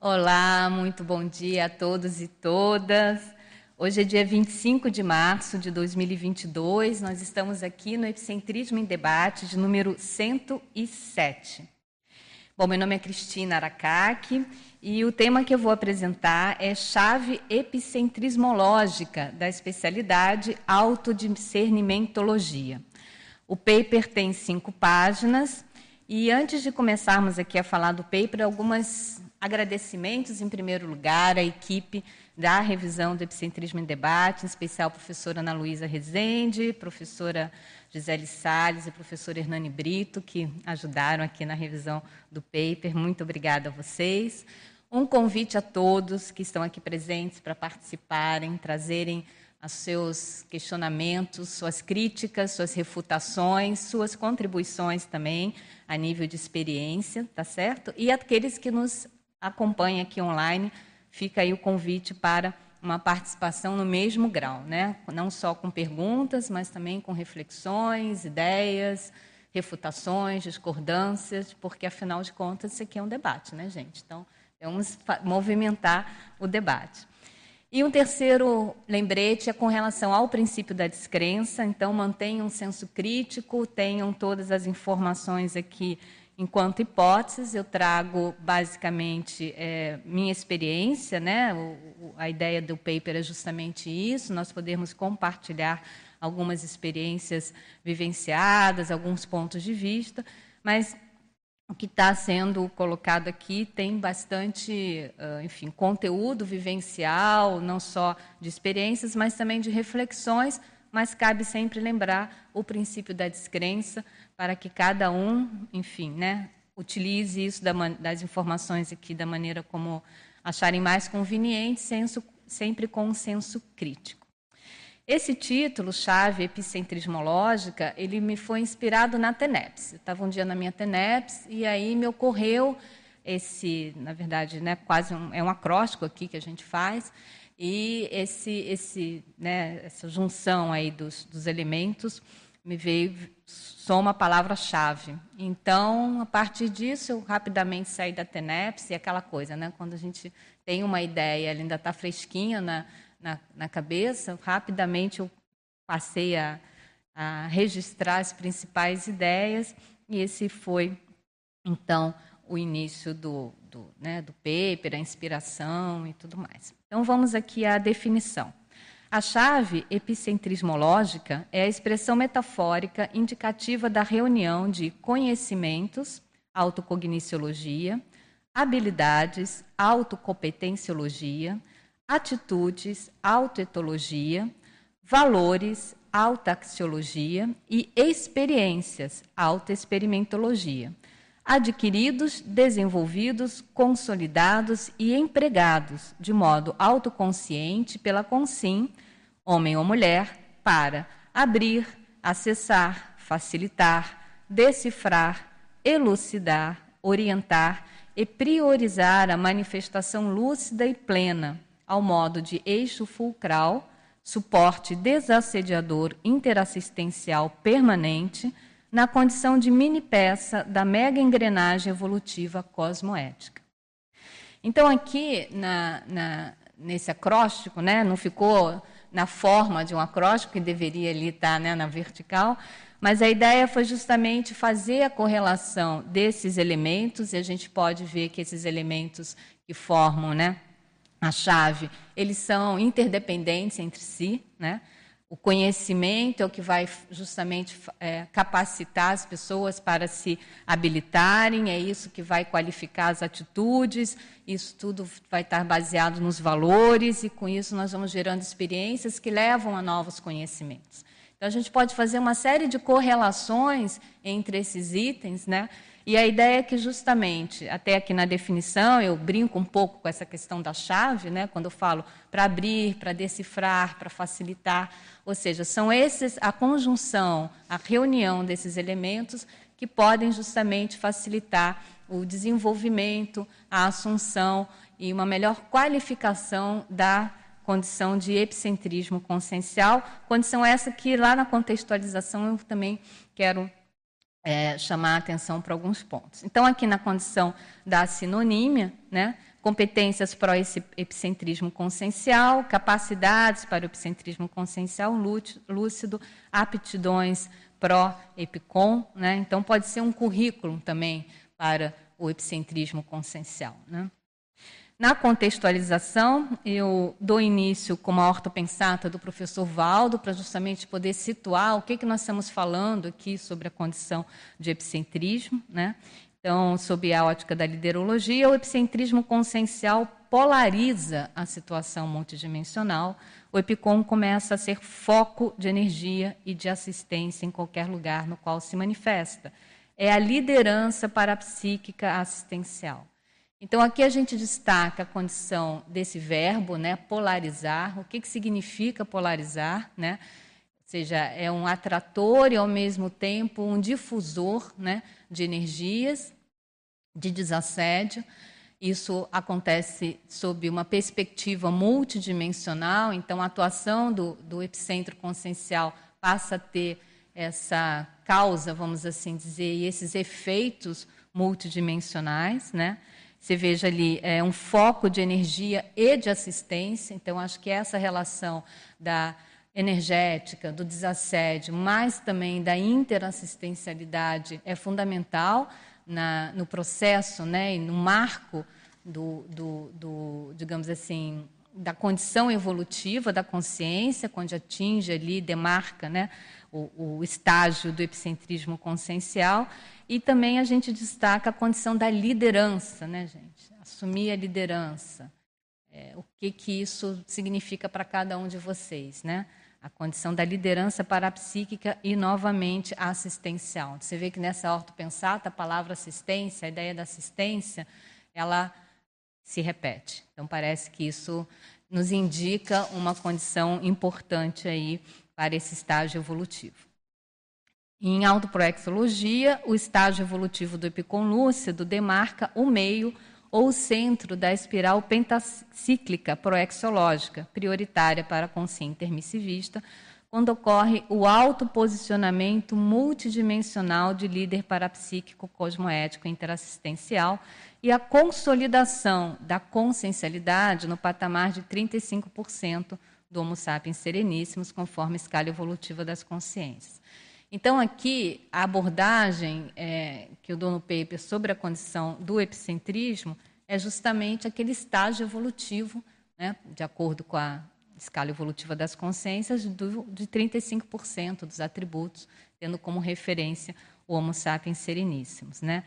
Olá, muito bom dia a todos e todas. Hoje é dia 25 de março de 2022, nós estamos aqui no Epicentrismo em Debate de número 107. Bom, meu nome é Cristina Aracaki e o tema que eu vou apresentar é chave epicentrismológica da especialidade autodiscernimentologia. O paper tem 5 páginas e antes de começarmos aqui a falar do paper, algumas agradecimentos, em primeiro lugar, à equipe da revisão do Epicentrismo em Debate, em especial a professora Ana Luísa Rezende, professora Gisele Salles e professora Hernani Brito, que ajudaram aqui na revisão do paper. Muito obrigada a vocês. Um convite a todos que estão aqui presentes para participarem, trazerem os seus questionamentos, suas críticas, suas refutações, suas contribuições também a nível de experiência, tá certo? E aqueles que nos acompanha aqui online, fica aí o convite para uma participação no mesmo grau, né? Não só com perguntas, mas também com reflexões, ideias, refutações, discordâncias, porque, afinal de contas, isso aqui é um debate, né, gente? Então, vamos movimentar o debate. E um terceiro lembrete é com relação ao princípio da descrença. Então, mantenham um senso crítico, tenham todas as informações aqui. Enquanto hipóteses, eu trago basicamente minha experiência, né? A ideia do paper é justamente isso, nós podemos compartilhar algumas experiências vivenciadas, alguns pontos de vista, mas o que está sendo colocado aqui tem bastante, enfim, conteúdo vivencial, não só de experiências, mas também de reflexões, mas cabe sempre lembrar o princípio da descrença, para que cada um, enfim, né, utilize isso das informações aqui da maneira como acharem mais conveniente, sempre com um senso crítico. Esse título, Chave Epicentrismológica, ele me foi inspirado na TENEPS. Eu estava um dia na minha TENEPS e aí me ocorreu esse, na verdade, né, quase um acróstico aqui que a gente faz, e essa junção aí dos elementos me veio só uma palavra-chave. Então, a partir disso, eu rapidamente saí da TENEPS e aquela coisa, né? Quando a gente tem uma ideia, ela ainda está fresquinha na cabeça, rapidamente eu passei a registrar as principais ideias e esse foi, então, o início do paper, a inspiração e tudo mais. Então, vamos aqui à definição. A chave epicentrismológica é a expressão metafórica indicativa da reunião de conhecimentos, autocogniciologia, habilidades, autocompetenciologia, atitudes, autoetologia, valores, autoaxiologia e experiências, autoexperimentologia, adquiridos, desenvolvidos, consolidados e empregados de modo autoconsciente pela CONSIM, homem ou mulher, para abrir, acessar, facilitar, decifrar, elucidar, orientar e priorizar a manifestação lúcida e plena, ao modo de eixo fulcral, suporte desassediador interassistencial permanente, na condição de mini-peça da mega engrenagem evolutiva cosmoética. Então, aqui nesse acróstico, né, não ficou na forma de um acróstico, que deveria ali estar, né, na vertical, mas a ideia foi justamente fazer a correlação desses elementos, e a gente pode ver que esses elementos que formam, né, a chave, eles são interdependentes entre si, né? O conhecimento é o que vai justamente capacitar as pessoas para se habilitarem, é isso que vai qualificar as atitudes, isso tudo vai estar baseado nos valores e, com isso, nós vamos gerando experiências que levam a novos conhecimentos. Então, a gente pode fazer uma série de correlações entre esses itens, né? E a ideia é que, justamente, até aqui na definição, eu brinco um pouco com essa questão da chave, né? Quando eu falo para abrir, para decifrar, para facilitar, ou seja, são esses a conjunção, a reunião desses elementos que podem justamente facilitar o desenvolvimento, a assunção e uma melhor qualificação da condição de epicentrismo consciencial, condição essa que lá na contextualização eu também quero chamar a atenção para alguns pontos. Então, aqui na condição da sinonímia, né, competências para o epicentrismo consciencial, capacidades para o epicentrismo consciencial lúcido, aptidões pró-epicom, né? Então, pode ser um currículo também para o epicentrismo consciencial, né? Na contextualização, eu dou início com uma ortopensata do professor Valdo, para justamente poder situar o que, que nós estamos falando aqui sobre a condição de epicentrismo, né? Então, sob a ótica da liderologia, o epicentrismo consciencial polariza a situação multidimensional. O epicom começa a ser foco de energia e de assistência em qualquer lugar no qual se manifesta. É a liderança parapsíquica assistencial. Então, aqui a gente destaca a condição desse verbo, né, polarizar. O que, que significa polarizar, né? Ou seja, é um atrator e, ao mesmo tempo, um difusor, né, de energias, de desassédio. Isso acontece sob uma perspectiva multidimensional, então a atuação do epicentro consciencial passa a ter essa causa, vamos assim dizer, e esses efeitos multidimensionais, né? Você veja ali, é um foco de energia e de assistência, então acho que essa relação da energética, do desassédio, mas também da interassistencialidade é fundamental no processo, né, e no marco digamos assim, da condição evolutiva da consciência, quando atinge ali, demarca, né, o estágio do epicentrismo consciencial. E também a gente destaca a condição da liderança, né, gente? Assumir a liderança. O que, que isso significa para cada um de vocês, né? A condição da liderança parapsíquica e, novamente, a assistencial. Você vê que nessa ortopensata, a palavra assistência, a ideia da assistência, ela se repete. Então, parece que isso nos indica uma condição importante aí para esse estágio evolutivo. Em autoproexologia, o estágio evolutivo do epicom lúcido demarca o meio ou centro da espiral pentacíclica proexológica, prioritária para a consciência intermissivista, quando ocorre o autoposicionamento multidimensional de líder parapsíquico cosmoético interassistencial e a consolidação da consciencialidade no patamar de 35% do Homo sapiens sereníssimos, conforme a escala evolutiva das consciências. Então, aqui, a abordagem que eu dou no paper sobre a condição do epicentrismo é justamente aquele estágio evolutivo, né, de acordo com a escala evolutiva das consciências, de 35% dos atributos, tendo como referência o Homo sapiens sereníssimos, né?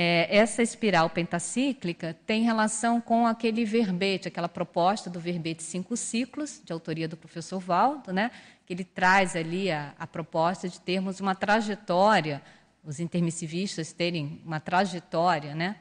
Essa espiral pentacíclica tem relação com aquele verbete, aquela proposta do verbete 5 ciclos, de autoria do professor Valdo, né, que ele traz ali a proposta de termos uma trajetória, os intermissivistas terem uma trajetória, né,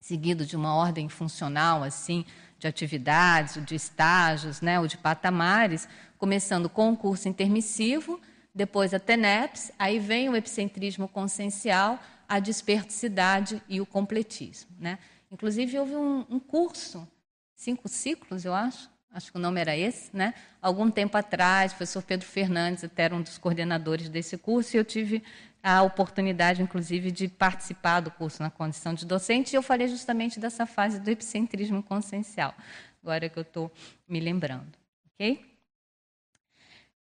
seguido de uma ordem funcional, assim, de atividades, de estágios, né, ou de patamares, começando com o curso intermissivo, depois a TENEPS, aí vem o epicentrismo consciencial, a desperticidade e o completismo, né? Inclusive, houve um curso, 5 ciclos, eu acho que o nome era esse, né? Algum tempo atrás, o professor Pedro Fernandes até era um dos coordenadores desse curso, e eu tive a oportunidade, inclusive, de participar do curso na condição de docente, e eu falei justamente dessa fase do epicentrismo consciencial, agora que eu estou me lembrando, ok?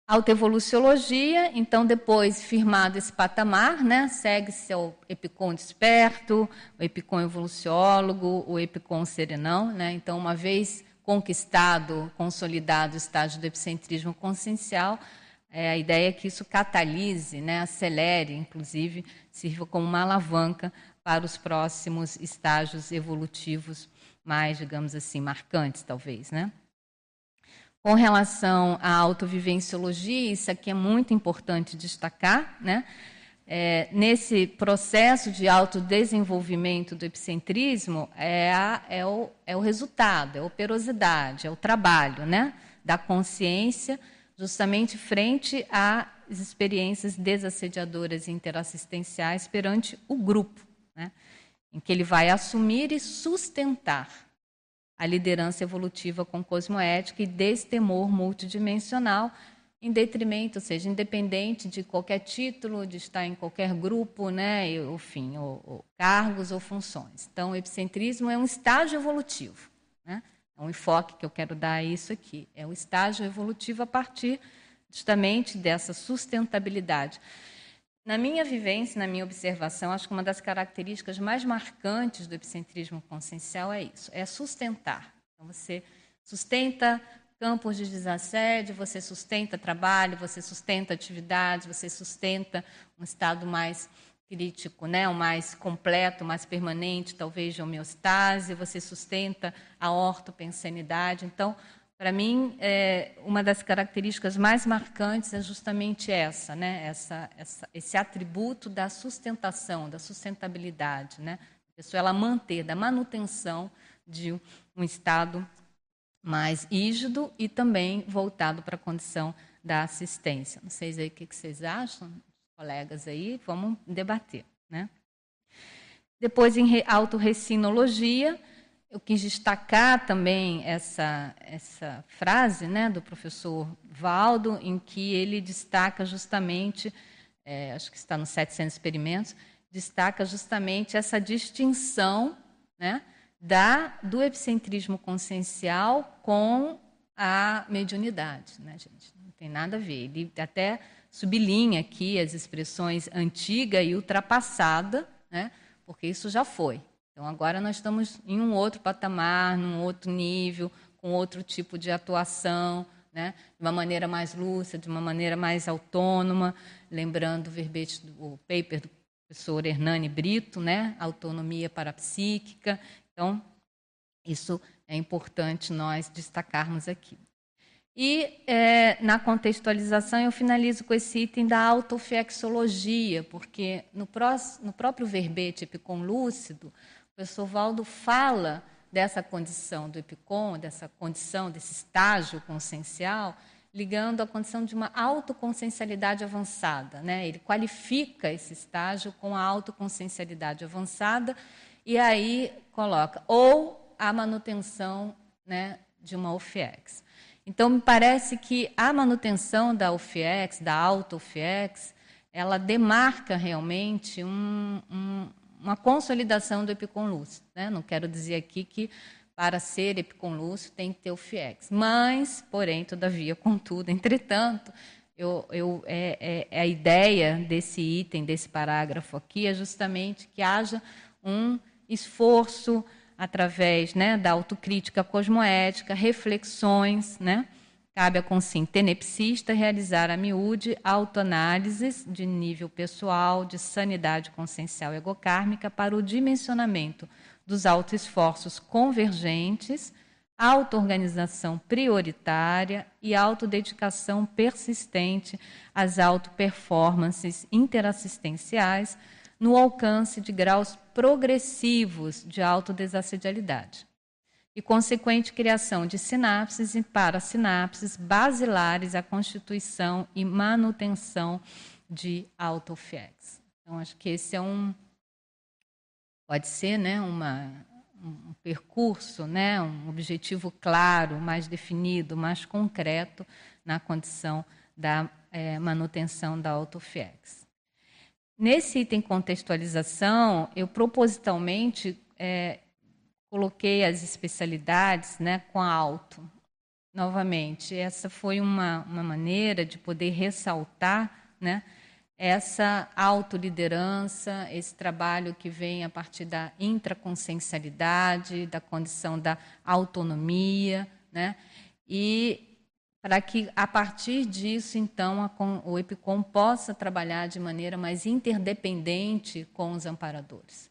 Autoevoluciologia, então, depois firmado esse patamar, né, segue-se o epicom desperto, o epicom evoluciólogo, o epicom serenão, né? Então, uma vez conquistado, consolidado o estágio do epicentrismo consciencial, a ideia é que isso catalise, né, acelere, inclusive, sirva como uma alavanca para os próximos estágios evolutivos mais, digamos assim, marcantes, talvez, né? Com relação à autovivenciologia, isso aqui é muito importante destacar, né? Nesse processo de autodesenvolvimento do epicentrismo, é o resultado, é a operosidade, é o trabalho, né, da consciência, justamente frente às experiências desassediadoras e interassistenciais perante o grupo, né, em que ele vai assumir e sustentar a liderança evolutiva com cosmoética e destemor multidimensional, em detrimento, ou seja, independente de qualquer título, de estar em qualquer grupo, né, enfim, ou cargos ou funções. Então, o epicentrismo é um estágio evolutivo, né? É um enfoque que eu quero dar a isso aqui. É um estágio evolutivo a partir justamente dessa sustentabilidade. Na minha vivência, na minha observação, acho que uma das características mais marcantes do epicentrismo consciencial é isso, é sustentar. Então, você sustenta campos de desassédio, você sustenta trabalho, você sustenta atividades, você sustenta um estado mais crítico, né? O mais completo, mais permanente, talvez de homeostase, você sustenta a ortopensanidade. Então, para mim, uma das características mais marcantes é justamente essa, né? Esse atributo da sustentação, da sustentabilidade, né? A pessoa ela manter, da manutenção de um estado mais rígido e também voltado para a condição da assistência. Não sei aí o que vocês acham, colegas aí, vamos debater, né? Depois, em autorrecinologia, eu quis destacar também essa frase, né, do professor Valdo, em que ele destaca justamente, acho que está nos 700 experimentos, destaca justamente essa distinção, né, do epicentrismo consciencial com a mediunidade, né, gente? Não tem nada a ver. Ele até sublinha aqui as expressões antiga e ultrapassada, né? Porque isso já foi. Então, agora nós estamos em um outro patamar, num outro nível, com outro tipo de atuação, né? De uma maneira mais lúcida, de uma maneira mais autônoma, lembrando o verbete do paper do professor Hernani Brito, né? Autonomia parapsíquica. Então, isso é importante nós destacarmos aqui. E na contextualização eu finalizo com esse item da autoflexologia, porque no próprio verbete Epicom Lúcido, o professor Valdo fala dessa condição do Epicom, dessa condição, desse estágio consciencial, ligando à condição de uma autoconsciencialidade avançada, né? Ele qualifica esse estágio com a autoconsciencialidade avançada e aí coloca, ou a manutenção, né, de uma OFIEX. Então, me parece que a manutenção da UFIEX, da auto-UFIEX, ela demarca realmente uma consolidação do Epicom Lúcido, né? Não quero dizer aqui que para ser Epicom Lúcido tem que ter UFIEX, mas, porém, todavia, contudo, entretanto, a ideia desse item, desse parágrafo aqui, é justamente que haja um esforço através, né, da autocrítica cosmoética, reflexões, né? Cabe a consciência tenepsista realizar a miúde autoanálises de nível pessoal, de sanidade consciencial egocármica para o dimensionamento dos autoesforços convergentes, auto-organização prioritária e autodedicação persistente às auto-performances interassistenciais, no alcance de graus progressivos de autodesassedialidade e consequente criação de sinapses e parasinapses basilares à constituição e manutenção de autoflex. Então, acho que esse é pode ser, né, um percurso, né, um objetivo claro, mais definido, mais concreto na condição da manutenção da autoflex. Nesse item contextualização, eu propositalmente coloquei as especialidades, né, com a auto. Novamente, essa foi uma maneira de poder ressaltar, né, essa autoliderança, esse trabalho que vem a partir da intraconsciencialidade, da condição da autonomia, né, e para que, a partir disso, então, o EPICOM possa trabalhar de maneira mais interdependente com os amparadores.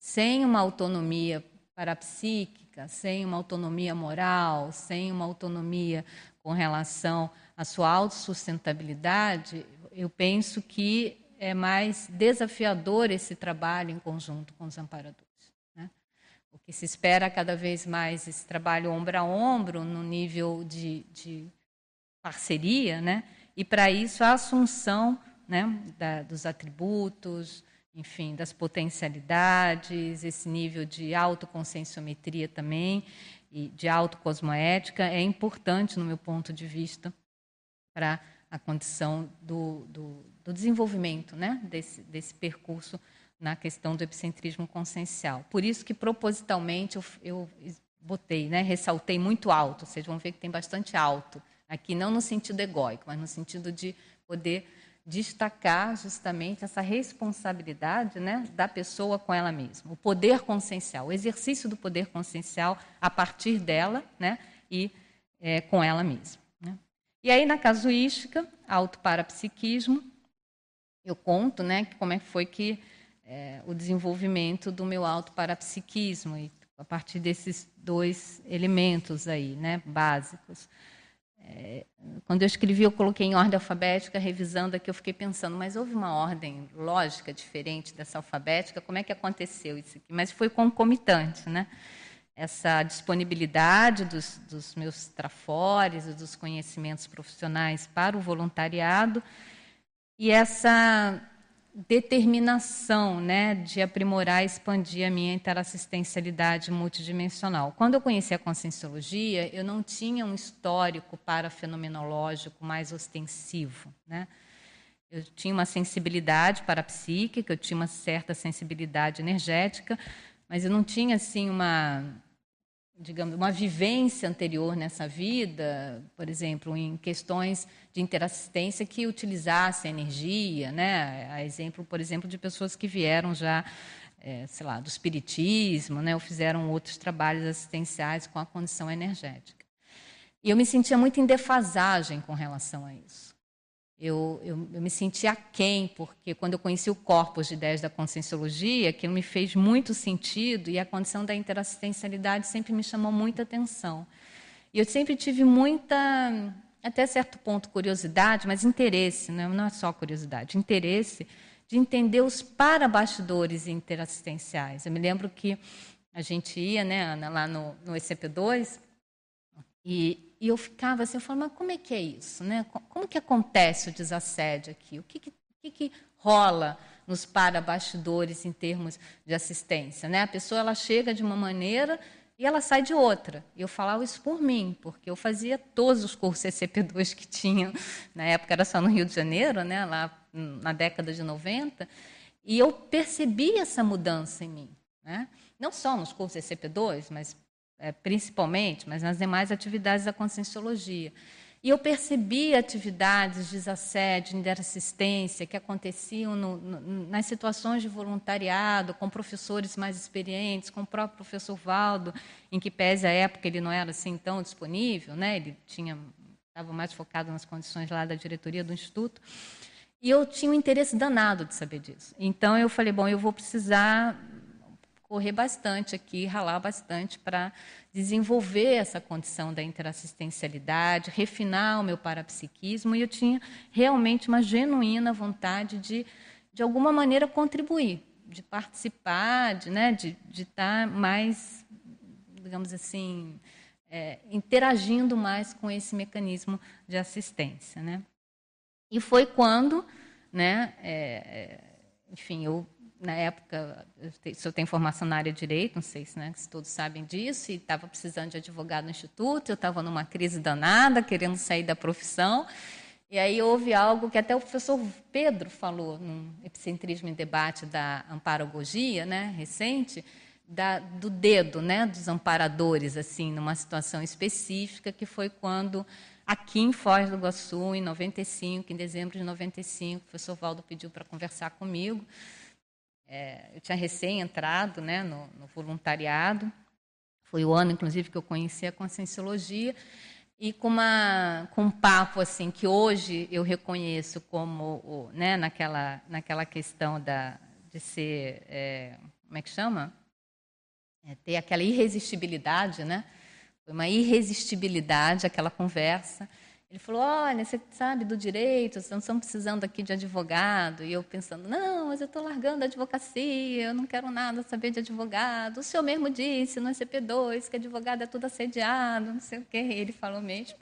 Sem uma autonomia parapsíquica, sem uma autonomia moral, sem uma autonomia com relação à sua autossustentabilidade, eu penso que é mais desafiador esse trabalho em conjunto com os amparadores. O que se espera cada vez mais, esse trabalho ombro a ombro, no nível de parceria, né? E para isso a assunção, né, dos atributos, enfim, das potencialidades, esse nível de autoconscienciometria também e de autocosmoética é importante no meu ponto de vista para a condição do desenvolvimento, né, desse percurso na questão do epicentrismo consciencial. Por isso que, propositalmente, eu botei, né, ressaltei muito alto, vocês vão ver que tem bastante alto aqui, não no sentido egóico, mas no sentido de poder destacar justamente essa responsabilidade, né, da pessoa com ela mesma, o poder consciencial, o exercício do poder consciencial a partir dela, né, e com ela mesma, né. E aí, na casuística, autoparapsiquismo, eu conto, né, como é que foi que o desenvolvimento do meu autoparapsiquismo, e a partir desses dois elementos aí, né, básicos. Quando eu escrevi, eu coloquei em ordem alfabética, revisando aqui, eu fiquei pensando, mas houve uma ordem lógica diferente dessa alfabética, como é que aconteceu isso aqui? Mas foi concomitante, né? Essa disponibilidade dos meus trafores, dos conhecimentos profissionais para o voluntariado, e essa determinação, né, de aprimorar e expandir a minha interassistencialidade multidimensional. Quando eu conheci a Conscienciologia, eu não tinha um histórico parafenomenológico mais ostensivo, né? Eu tinha uma sensibilidade parapsíquica, eu tinha uma certa sensibilidade energética, mas eu não tinha, assim, uma vivência anterior nessa vida, por exemplo, em questões de interassistência que utilizasse a energia, né? A exemplo, por exemplo, de pessoas que vieram já, sei lá, do espiritismo, né? Ou fizeram outros trabalhos assistenciais com a condição energética. E eu me sentia muito em defasagem com relação a isso. Eu me sentia aquém, porque quando eu conheci o corpus de ideias da Conscienciologia, aquilo me fez muito sentido, e a condição da interassistencialidade sempre me chamou muita atenção. E eu sempre tive muita, até certo ponto, curiosidade, mas interesse, né? Não é só curiosidade, interesse de entender os para-bastidores interassistenciais. Eu me lembro que a gente ia, né, Ana, lá no ECP2, e eu ficava assim, eu falava, mas como é que é isso, né? Como que acontece o desassédio aqui? O que rola nos para-bastidores em termos de assistência, né? A pessoa, ela chega de uma maneira e ela sai de outra. Eu falava isso por mim, porque eu fazia todos os cursos ECP2 que tinha, na época era só no Rio de Janeiro, né? Lá na década de 90, e eu percebi essa mudança em mim, né? Não só nos cursos ECP2, mas principalmente, mas nas demais atividades da Conscienciologia. E eu percebi atividades de desassédio, de assistência que aconteciam nas situações de voluntariado, com professores mais experientes, com o próprio professor Valdo, em que, pese à época, ele não era assim tão disponível, né? Ele estava mais focado nas condições lá da diretoria do Instituto. E eu tinha um interesse danado de saber disso. Então, eu falei, bom, eu vou precisar correr bastante aqui, ralar bastante para desenvolver essa condição da interassistencialidade, refinar o meu parapsiquismo, e eu tinha realmente uma genuína vontade de alguma maneira, contribuir, de participar, de estar mais, digamos assim, interagindo mais com esse mecanismo de assistência, né? E foi quando, né, enfim, eu, na época, se eu tenho formação na área de direito, não sei se, né, se todos sabem disso, e estava precisando de advogado no Instituto, eu estava numa crise danada, querendo sair da profissão, e aí houve algo que até o professor Pedro falou num Epicentrismo em Debate da Amparagogia, né, recente, do dedo, né, dos amparadores, assim, numa situação específica, que foi quando, aqui em Foz do Iguaçu, em 95, em dezembro de 95, o professor Valdo pediu para conversar comigo. Eu tinha recém-entrado, né, no voluntariado, foi o ano, inclusive, que eu conheci a Conscienciologia, e com um papo assim, que hoje eu reconheço como, né, naquela questão de ser, como é que chama? Ter aquela irresistibilidade, né? Foi uma irresistibilidade aquela conversa. Ele falou, olha, você sabe do direito, vocês não estão precisando aqui de advogado. E eu pensando, não, mas eu estou largando a advocacia, eu não quero nada saber de advogado. O senhor mesmo disse no ECP2 que advogado é tudo assediado, não sei o quê. Ele falou mesmo.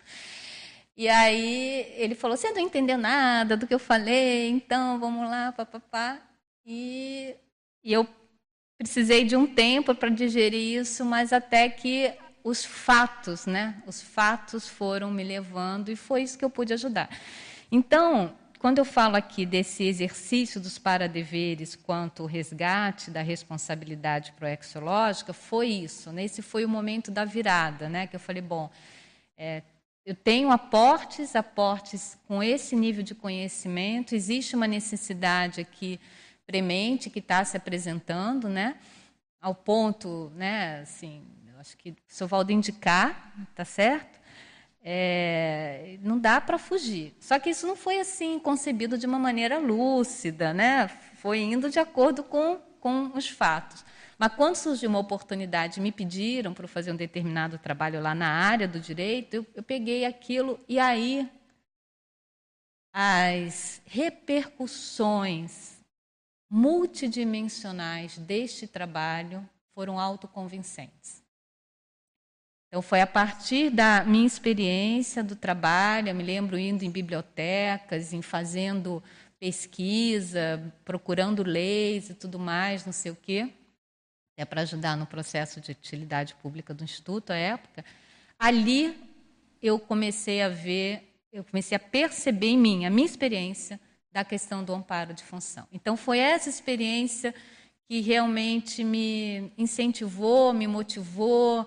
E aí ele falou, você não entendeu nada do que eu falei, então vamos lá, papapá. E eu precisei de um tempo para digerir isso, mas até que os fatos, né? Os fatos foram me levando, e foi isso que eu pude ajudar. Então, quando eu falo aqui desse exercício dos paradeveres quanto o resgate da responsabilidade proexológica, foi isso, né? Esse foi o momento da virada, né? Que eu falei, bom, eu tenho aportes com esse nível de conhecimento, existe uma necessidade aqui premente que está se apresentando, né? Ao ponto, né, assim, eu acho que o senhor Valdo indicar, tá certo? Não dá para fugir. Só que isso não foi assim concebido de uma maneira lúcida, né? Foi indo de acordo com os fatos. Mas quando surgiu uma oportunidade, me pediram para fazer um determinado trabalho lá na área do direito, eu peguei aquilo e aí as repercussões multidimensionais deste trabalho foram autoconvincentes. Então, foi a partir da minha experiência do trabalho, eu me lembro indo em bibliotecas, fazendo pesquisa, procurando leis e tudo mais, não sei o quê, é para ajudar no processo de utilidade pública do Instituto à época. Ali eu comecei a ver, eu comecei a perceber em mim, a minha experiência da questão do amparo de função. Então, foi essa experiência que realmente me incentivou, me motivou,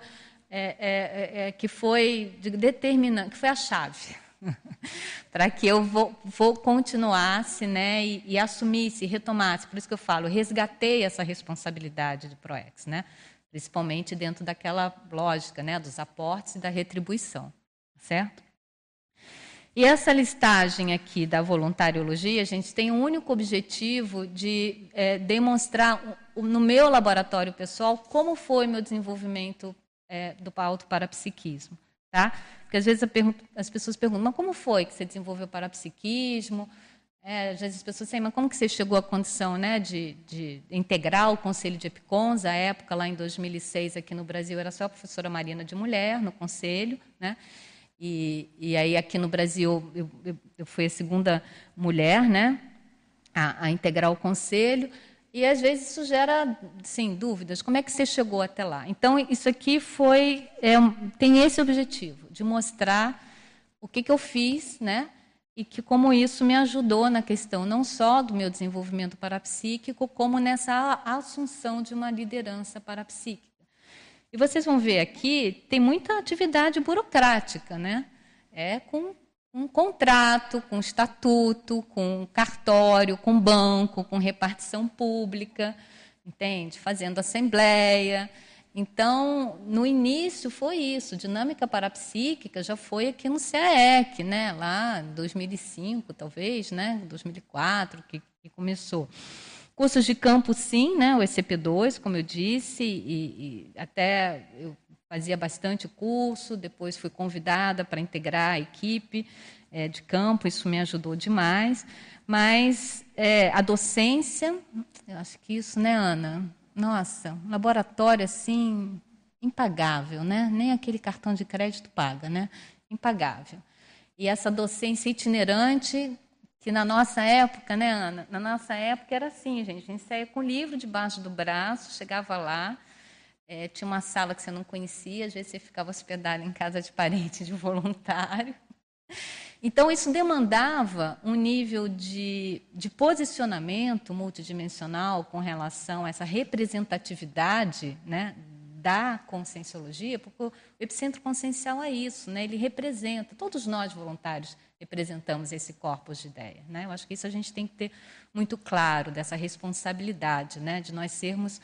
que foi a chave para que eu continuasse, né, e assumisse, retomasse. Por isso que eu falo, resgatei essa responsabilidade de ProEx, né, principalmente dentro daquela lógica, né, dos aportes e da retribuição, certo? E essa listagem aqui da voluntariologia, a gente tem um único objetivo de demonstrar no meu laboratório pessoal como foi meu desenvolvimento do autoparapsiquismo, tá? Porque às vezes as pessoas perguntam, mas como foi que você desenvolveu o parapsiquismo? Às vezes as pessoas dizem, mas como que você chegou à condição, né, de integrar o Conselho de EPICONS? À época, lá em 2006, aqui no Brasil, era só a professora Marina de Mulher no Conselho, né? E aí aqui no Brasil eu fui a segunda mulher, né, a integrar o Conselho. E, às vezes, isso gera, sim, dúvidas. Como é que você chegou até lá? Então, isso aqui foi, tem esse objetivo, de mostrar o que eu fiz, né? E que como isso me ajudou na questão não só do meu desenvolvimento parapsíquico, como nessa assunção de uma liderança parapsíquica. E vocês vão ver aqui, tem muita atividade burocrática, né? Com um contrato, com estatuto, com cartório, com banco, com repartição pública, entende? Fazendo assembleia. Então, no início foi isso, dinâmica parapsíquica já foi aqui no CAEC, né? Lá em 2005, talvez, né? 2004, que começou. Cursos de campo, sim, né? O ECP2, como eu disse, e até eu fazia bastante curso, depois fui convidada para integrar a equipe de campo, isso me ajudou demais. Mas a docência, eu acho que isso, né, Ana? Nossa, um laboratório assim, impagável, né? Nem aquele cartão de crédito paga, né? Impagável. E essa docência itinerante, que na nossa época, né, Ana? Na nossa época era assim, gente. A gente saía com o livro debaixo do braço, chegava lá, tinha uma sala que você não conhecia, às vezes você ficava hospedado em casa de parente de voluntário. Então, isso demandava um nível de posicionamento multidimensional com relação a essa representatividade, né, da conscienciologia, porque o epicentro consciencial é isso, né, ele representa, todos nós voluntários representamos esse corpus de ideia, né? Eu acho que isso a gente tem que ter muito claro, dessa responsabilidade, né, de nós sermos...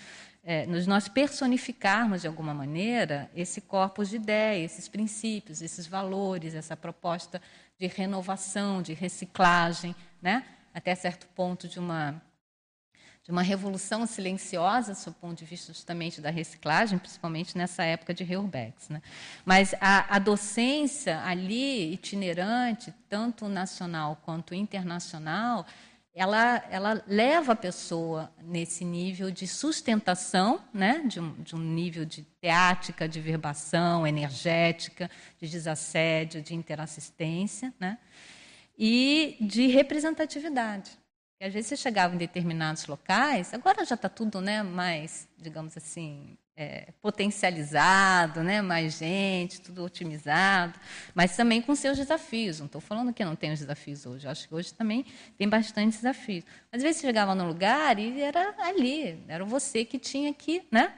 nós personificarmos, de alguma maneira, esse corpus de ideia, esses princípios, esses valores, essa proposta de renovação, de reciclagem, né? Até certo ponto de uma revolução silenciosa, sob o ponto de vista justamente da reciclagem, principalmente nessa época de Reurbex, né? Mas a docência ali, itinerante, tanto nacional quanto internacional, ela leva a pessoa nesse nível de sustentação, né? de um nível de teática, de verbação, energética, de desassédio, de interassistência, né? E de representatividade. E, às vezes você chegava em determinados locais, agora já está tudo, né, mais, digamos assim, potencializado, né? Mais gente, tudo otimizado, mas também com seus desafios. Não estou falando que não tem os desafios hoje, acho que hoje também tem bastante desafios. Mas, às vezes, você chegava num lugar e era ali, era você que tinha que, né,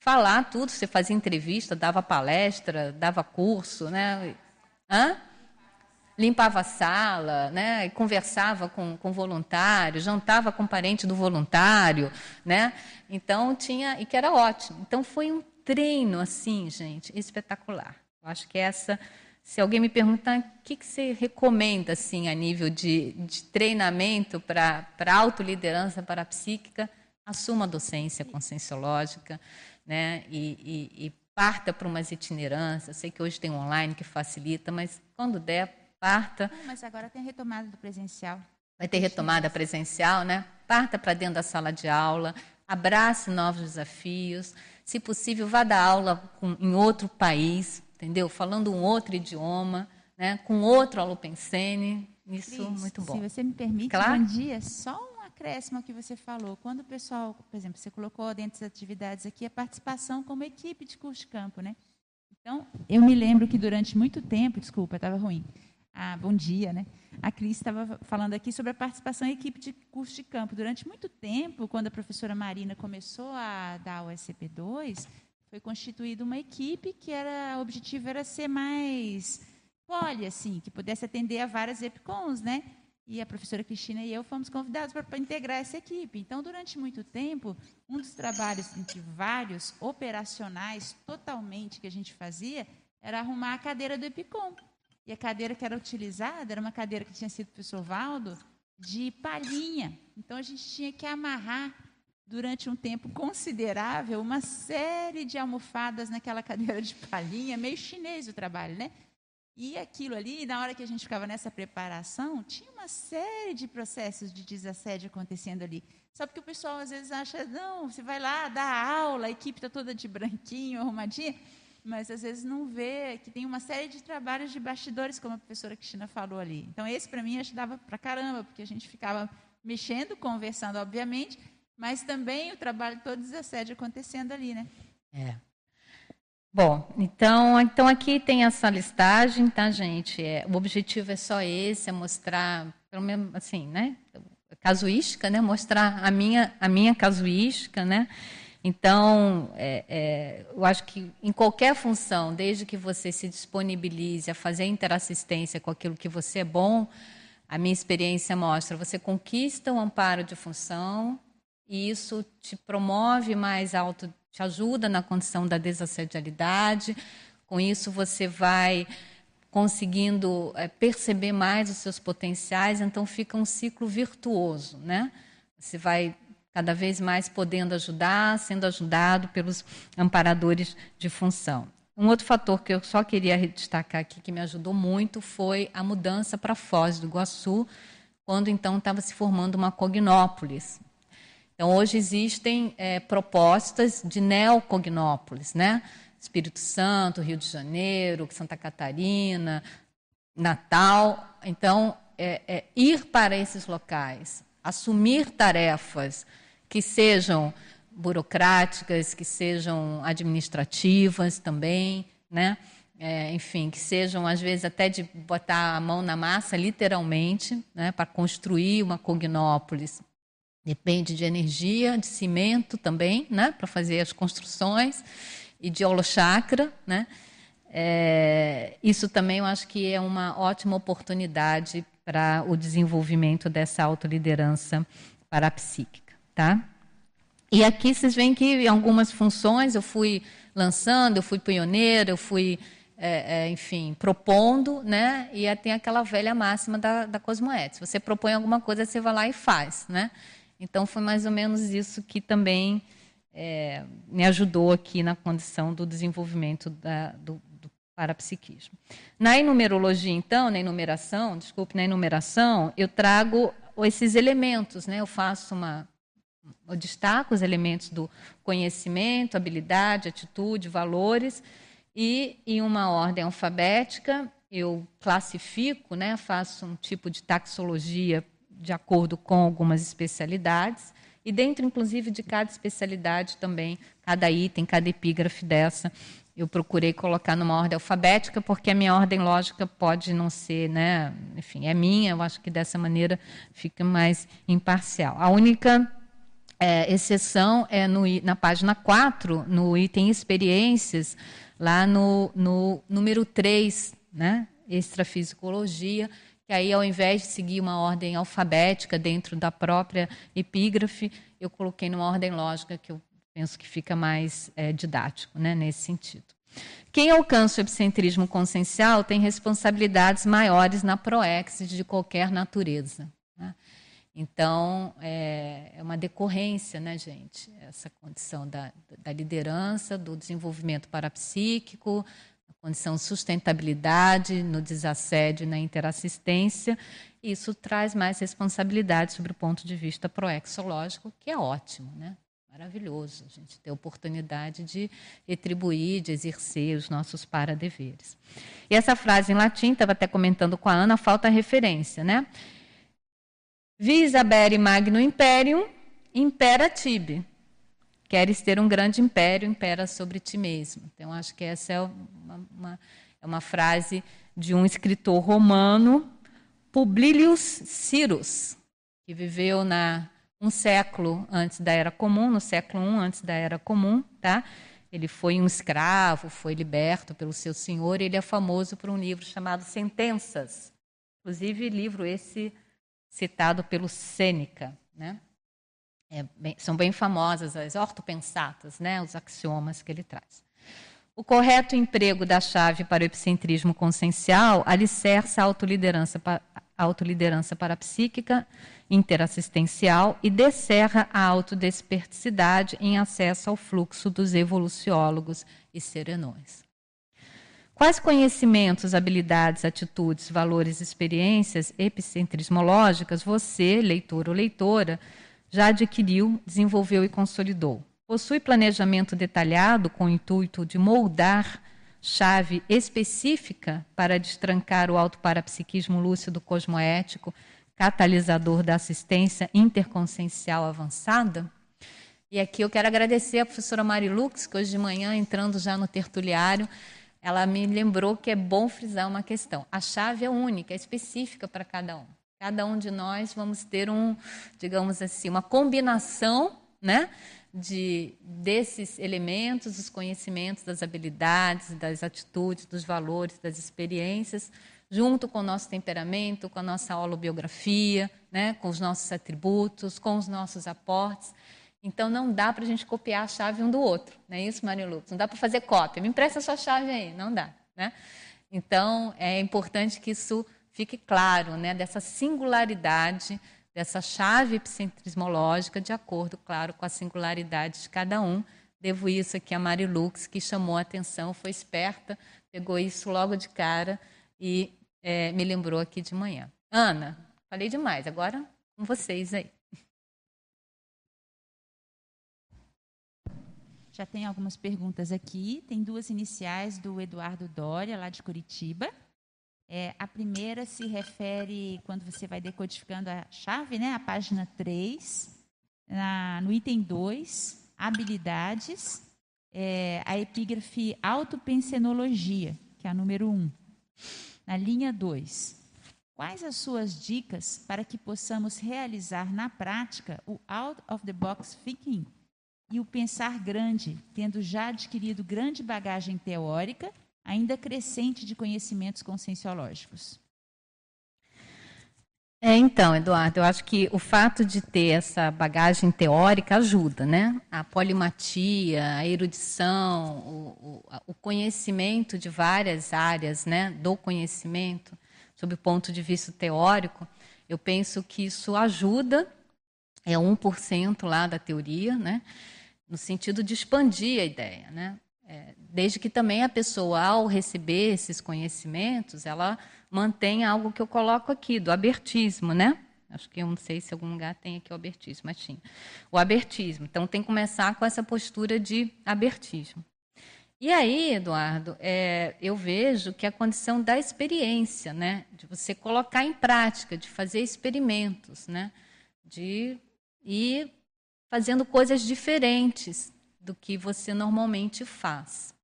falar tudo, você fazia entrevista, dava palestra, dava curso, né? Limpava a sala, né? Conversava com voluntário, jantava com parente do voluntário, né? Então tinha, e que era ótimo. Então foi um treino assim, gente, espetacular. Eu acho que essa, se alguém me perguntar o que você recomenda assim a nível de treinamento para autoliderança, para a psíquica, assuma a docência conscienciológica, né? E parta para umas itinerâncias. Eu sei que hoje tem online que facilita, mas quando der, parta. Mas agora tem retomada do presencial. Vai ter retomada presencial, né? Parta para dentro da sala de aula, abrace novos desafios. Se possível, vá dar aula em outro país, entendeu? Falando um outro idioma, né? Com outro alopensene. Isso, muito bom. Se você me permite, claro? Bom dia, só um acréscimo ao que você falou. Quando o pessoal, por exemplo, você colocou dentro das atividades aqui a participação como equipe de curso de campo, né? Então, eu me lembro que durante muito tempo, desculpa, estava ruim. Ah, bom dia, né? A Cris estava falando aqui sobre a participação em equipe de curso de campo. Durante muito tempo, quando a professora Marina começou a dar o SCP2, foi constituída uma equipe que era, o objetivo era ser mais poli, assim, que pudesse atender a várias EPCONs, né? E a professora Cristina e eu fomos convidados para integrar essa equipe. Então, durante muito tempo, um dos trabalhos, entre vários operacionais totalmente que a gente fazia, era arrumar a cadeira do EPCON. E a cadeira que era utilizada era uma cadeira que tinha sido do professor Valdo, de palhinha. Então, a gente tinha que amarrar, durante um tempo considerável, uma série de almofadas naquela cadeira de palhinha, meio chinês o trabalho, né? E aquilo ali, na hora que a gente ficava nessa preparação, tinha uma série de processos de desassédio acontecendo ali. Só porque o pessoal, às vezes, acha, não, você vai lá dar aula, a equipe está toda de branquinho, arrumadinha, mas às vezes não vê que tem uma série de trabalhos de bastidores, como a professora Cristina falou ali. Então, esse para mim ajudava para caramba, porque a gente ficava mexendo, conversando, obviamente, mas também o trabalho todo de assédio acontecendo ali, né? É. Bom, então aqui tem essa listagem, tá, gente? O objetivo é só esse, é mostrar, pelo menos assim, né? Casuística, né? Mostrar a minha casuística, né? Então, eu acho que em qualquer função, desde que você se disponibilize a fazer interassistência com aquilo que você é bom, a minha experiência mostra, você conquista o amparo de função e isso te promove mais alto, te ajuda na condição da desassedialidade, com isso você vai conseguindo perceber mais os seus potenciais, então fica um ciclo virtuoso, né? Você vai cada vez mais podendo ajudar, sendo ajudado pelos amparadores de função. Um outro fator que eu só queria destacar aqui, que me ajudou muito, foi a mudança para Foz do Iguaçu, quando então estava se formando uma cognópolis. Então, hoje existem propostas de neocognópolis, né? Espírito Santo, Rio de Janeiro, Santa Catarina, Natal. Então, ir para esses locais, assumir tarefas que sejam burocráticas, que sejam administrativas também, né? Enfim, que sejam, às vezes, até de botar a mão na massa, literalmente, né? Para construir uma cognópolis. Depende de energia, de cimento também, né? Para fazer as construções e de holochakra, né? Isso também eu acho que é uma ótima oportunidade para o desenvolvimento dessa autoliderança parapsíquica, tá? E aqui vocês veem que em algumas funções eu fui lançando, eu fui pioneira, eu fui, enfim, propondo, né? E tem aquela velha máxima da Cosmoética. Você propõe alguma coisa, você vai lá e faz, né? Então, foi mais ou menos isso que também me ajudou aqui na condição do desenvolvimento do parapsiquismo. Na enumeração, eu trago esses elementos, né? Eu faço eu destaco os elementos do conhecimento, habilidade, atitude, valores, e em uma ordem alfabética eu classifico, né? Faço um tipo de taxologia de acordo com algumas especialidades e dentro, inclusive, de cada especialidade também, cada item, cada epígrafe dessa, eu procurei colocar numa ordem alfabética, porque a minha ordem lógica pode não ser, né, enfim, é minha, eu acho que dessa maneira fica mais imparcial. A única exceção é na página 4, no item experiências, lá no número 3, né, extrafisicologia, que aí, ao invés de seguir uma ordem alfabética dentro da própria epígrafe, eu coloquei numa ordem lógica, que eu penso que fica mais didático, né, nesse sentido. Quem alcança o epicentrismo consciencial tem responsabilidades maiores na proexis de qualquer natureza, né? Então, é uma decorrência, né, gente, essa condição da liderança, do desenvolvimento parapsíquico, a condição sustentabilidade, no desassédio e na interassistência. Isso traz mais responsabilidade sobre o ponto de vista proexológico, que é ótimo, né? Maravilhoso a gente ter a oportunidade de retribuir, de exercer os nossos paradeveres. E essa frase em latim, estava até comentando com a Ana, falta referência, né? Vis habere magno imperium, impera tibi. Queres ter um grande império, impera sobre ti mesmo. Então, acho que essa é uma frase de um escritor romano, Publius Cirus, que viveu um século antes da Era Comum, no século I antes da Era Comum, tá? Ele foi um escravo, foi liberto pelo seu senhor, e ele é famoso por um livro chamado Sentenças. Inclusive, livro esse citado pelo Sêneca, né? São bem famosas as ortopensatas, né? Os axiomas que ele traz. O correto emprego da chave para o epicentrismo consciencial alicerça a autoliderança parapsíquica, interassistencial, e descerra a autodesperticidade em acesso ao fluxo dos evoluciólogos e serenões. Quais conhecimentos, habilidades, atitudes, valores, experiências epicentrismológicas você, leitor ou leitora, já adquiriu, desenvolveu e consolidou? Possui planejamento detalhado com o intuito de moldar chave específica para destrancar o autoparapsiquismo lúcido cosmoético, catalisador da assistência interconsciencial avançada? E aqui eu quero agradecer a professora Mari Lux, que hoje de manhã, entrando já no tertuliário, ela me lembrou que é bom frisar uma questão. A chave é única, é específica para cada um. Cada um de nós vamos ter digamos assim, uma combinação, né, desses elementos, dos conhecimentos, das habilidades, das atitudes, dos valores, das experiências, junto com o nosso temperamento, com a nossa holobiografia, né, com os nossos atributos, com os nossos aportes. Então, não dá para a gente copiar a chave um do outro. Não é isso, Mari Lux? Não dá para fazer cópia. Me empresta a sua chave aí. Não dá, né? Então, é importante que isso fique claro, né, dessa singularidade, dessa chave epicentrismológica, de acordo, claro, com a singularidade de cada um. Devo isso aqui a Mari Lux, que chamou a atenção, foi esperta, pegou isso logo de cara e me lembrou aqui de manhã. Ana, falei demais, agora com vocês aí. Já tem algumas perguntas aqui, tem duas iniciais do Eduardo Doria, lá de Curitiba. A primeira se refere, quando você vai decodificando a chave, né, a página 3, no item 2, habilidades, a epígrafe autopensenologia, que é a número 1. Na linha 2, quais as suas dicas para que possamos realizar na prática o out of the box thinking e o pensar grande, tendo já adquirido grande bagagem teórica, ainda crescente de conhecimentos conscienciológicos? Então, Eduardo, eu acho que o fato de ter essa bagagem teórica ajuda, né? A polimatia, a erudição, o conhecimento de várias áreas, né, do conhecimento, sob o ponto de vista teórico, eu penso que isso ajuda, 1% lá da teoria, né, no sentido de expandir a ideia, né? Desde que também a pessoa, ao receber esses conhecimentos, ela mantém algo que eu coloco aqui, do abertismo, né? Acho que eu não sei se algum lugar tem aqui o abertismo, mas tinha. O abertismo. Então, tem que começar com essa postura de abertismo. E aí, Eduardo, eu vejo que a condição da experiência, né? De você colocar em prática, de fazer experimentos, né? De ir fazendo coisas diferentes do que você normalmente faz.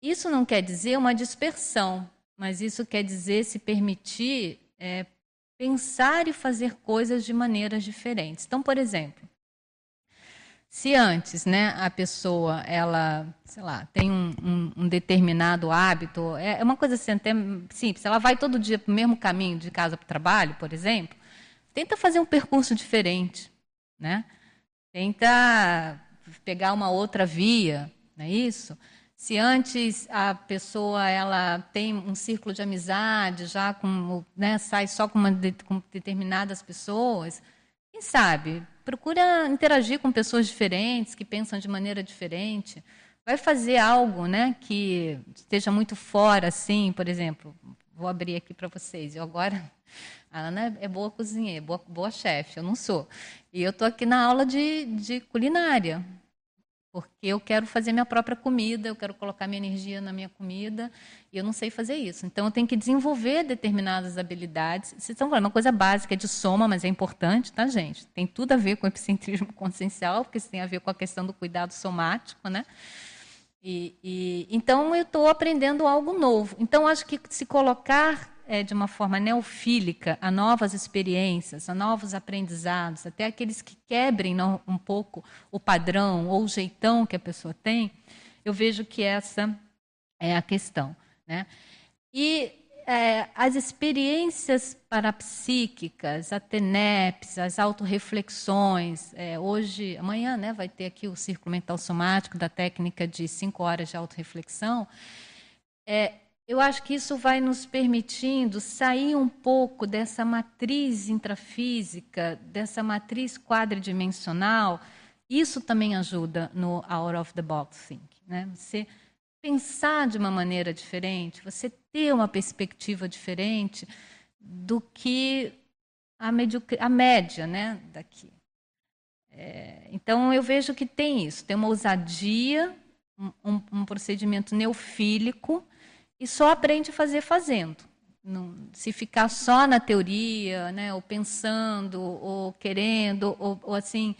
Isso não quer dizer uma dispersão, mas isso quer dizer se permitir pensar e fazer coisas de maneiras diferentes. Então, por exemplo, se antes, né, a pessoa, ela, sei lá, tem um determinado hábito, é uma coisa assim, até simples, ela vai todo dia para o mesmo caminho, de casa para o trabalho, por exemplo, tenta fazer um percurso diferente, né? Tenta pegar uma outra via, não é isso? Se antes a pessoa ela tem um círculo de amizade, já com, né, sai só com determinadas pessoas, quem sabe... Procura interagir com pessoas diferentes, que pensam de maneira diferente. Vai fazer algo, né, que esteja muito fora, assim, por exemplo, vou abrir aqui para vocês. Eu agora, a Ana é boa cozinheira, boa chefe, eu não sou. E eu estou aqui na aula de culinária, porque eu quero fazer minha própria comida, eu quero colocar minha energia na minha comida, e eu não sei fazer isso. Então, eu tenho que desenvolver determinadas habilidades. Vocês estão falando uma coisa básica, é de soma, mas é importante, tá, gente? Tem tudo a ver com o epicentrismo consciencial, porque isso tem a ver com a questão do cuidado somático, né? Então, eu estou aprendendo algo novo. Então, acho que se colocar de uma forma neofílica a novas experiências, a novos aprendizados, até aqueles que quebrem um pouco o padrão ou o jeitão que a pessoa tem, eu vejo que essa é a questão, né? E as experiências parapsíquicas, a TENEPS, as autorreflexões, hoje, amanhã, né, vai ter aqui o Círculo Mental Somático da técnica de 5 horas de autorreflexão, eu acho que isso vai nos permitindo sair um pouco dessa matriz intrafísica, dessa matriz quadridimensional. Isso também ajuda no Out of the Box Thinking, né? Você pensar de uma maneira diferente, você ter uma perspectiva diferente do que a média, né, daqui. Então, eu vejo que tem isso. Tem uma ousadia, um procedimento neofílico, e só aprende a fazer fazendo. Não, se ficar só na teoria, né, ou pensando, ou querendo, ou assim,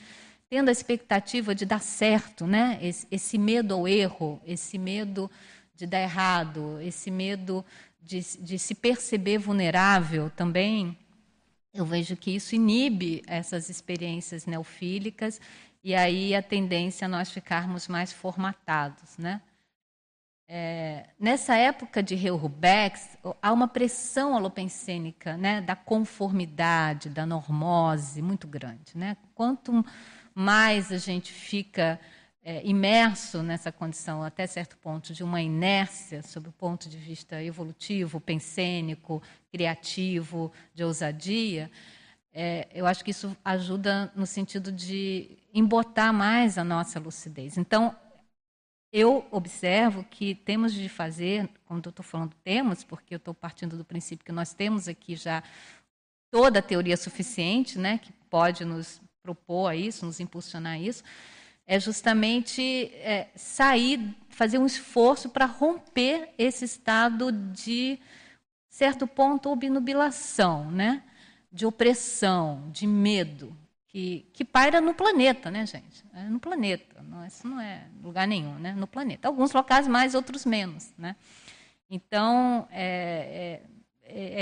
tendo a expectativa de dar certo, né, esse medo ao erro, esse medo de dar errado, esse medo de se perceber vulnerável também, eu vejo que isso inibe essas experiências neofílicas, e aí a tendência a nós ficarmos mais formatados, né? Nessa época de Heuer-Hubecks, há uma pressão alopensênica, né, da conformidade, da normose, muito grande, né? Quanto mais a gente fica imerso nessa condição, até certo ponto, de uma inércia, sob o ponto de vista evolutivo, pensênico, criativo, de ousadia, eu acho que isso ajuda no sentido de embotar mais a nossa lucidez. Então, eu observo que temos de fazer, quando eu estou falando temos, porque eu estou partindo do princípio que nós temos aqui já toda a teoria suficiente, né, que pode nos propor a isso, nos impulsionar a isso, é justamente sair, fazer um esforço para romper esse estado de, certo ponto, obnubilação, né, de opressão, de medo. Que paira no planeta, né, gente? É no planeta, não, isso não é lugar nenhum, né? No planeta. Alguns locais mais, outros menos, né? Então, é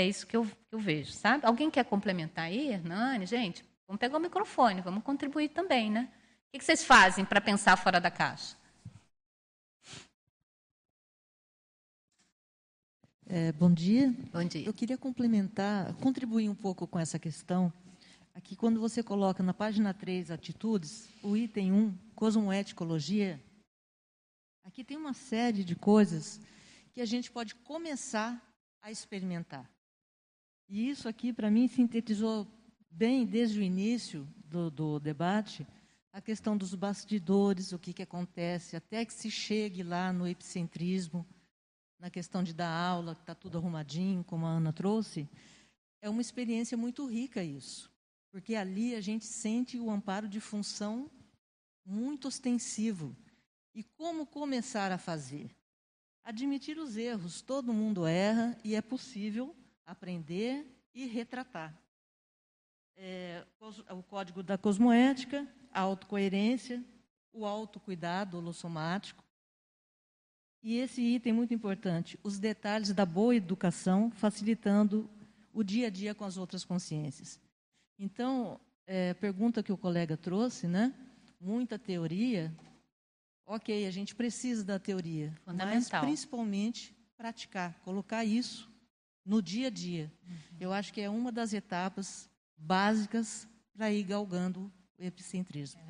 isso que eu vejo, sabe? Alguém quer complementar aí, Hernani? Gente, vamos pegar o microfone, vamos contribuir também, né? O que vocês fazem para pensar fora da caixa? Bom dia. Bom dia. Eu queria complementar, contribuir um pouco com essa questão. Aqui, quando você coloca na página 3, atitudes, o item 1, cosmoeticologia, aqui tem uma série de coisas que a gente pode começar a experimentar. E isso aqui, para mim, sintetizou bem, desde o início do debate, a questão dos bastidores, o que acontece, até que se chegue lá no epicentrismo, na questão de dar aula, que está tudo arrumadinho, como a Ana trouxe. É uma experiência muito rica isso. Porque ali a gente sente o amparo de função muito ostensivo. E como começar a fazer? Admitir os erros. Todo mundo erra e é possível aprender e retratar. o código da cosmoética, a autocoerência, o autocuidado holossomático. E esse item muito importante, os detalhes da boa educação, facilitando o dia a dia com as outras consciências. Então, pergunta que o colega trouxe, né? Muita teoria. Ok, a gente precisa da teoria, mas principalmente praticar, colocar isso no dia a dia. Uhum. Eu acho que é uma das etapas básicas para ir galgando o epicentrismo.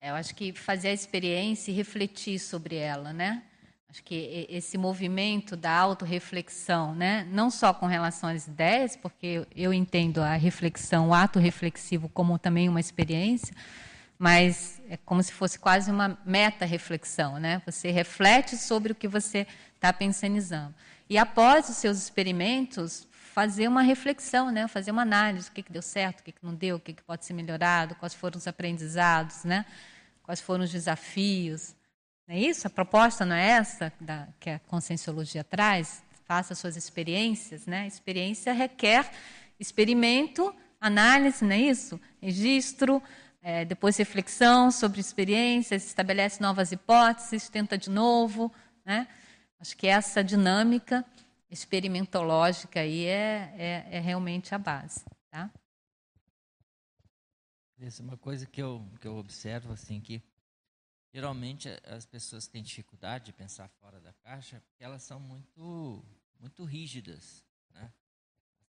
Eu acho que fazer a experiência e refletir sobre ela, né? Acho que esse movimento da autorreflexão, né? Não só com relação às ideias, porque eu entendo a reflexão, o ato reflexivo como também uma experiência, mas é como se fosse quase uma meta-reflexão, né? Você reflete sobre o que você está pensionizando. E após os seus experimentos, fazer uma reflexão, né? Fazer uma análise, o que deu certo, o que não deu, o que pode ser melhorado, quais foram os aprendizados, né? Quais foram os desafios. Não é isso? A proposta não é essa que a Conscienciologia traz? Faça suas experiências, né? Experiência requer experimento, análise, não é isso? Registro, depois reflexão sobre experiências, estabelece novas hipóteses, tenta de novo, né? Acho que essa dinâmica experimentológica aí é realmente a base, tá? Essa é uma coisa que eu observo, assim, que geralmente as pessoas têm dificuldade de pensar fora da caixa porque elas são muito, muito rígidas, né?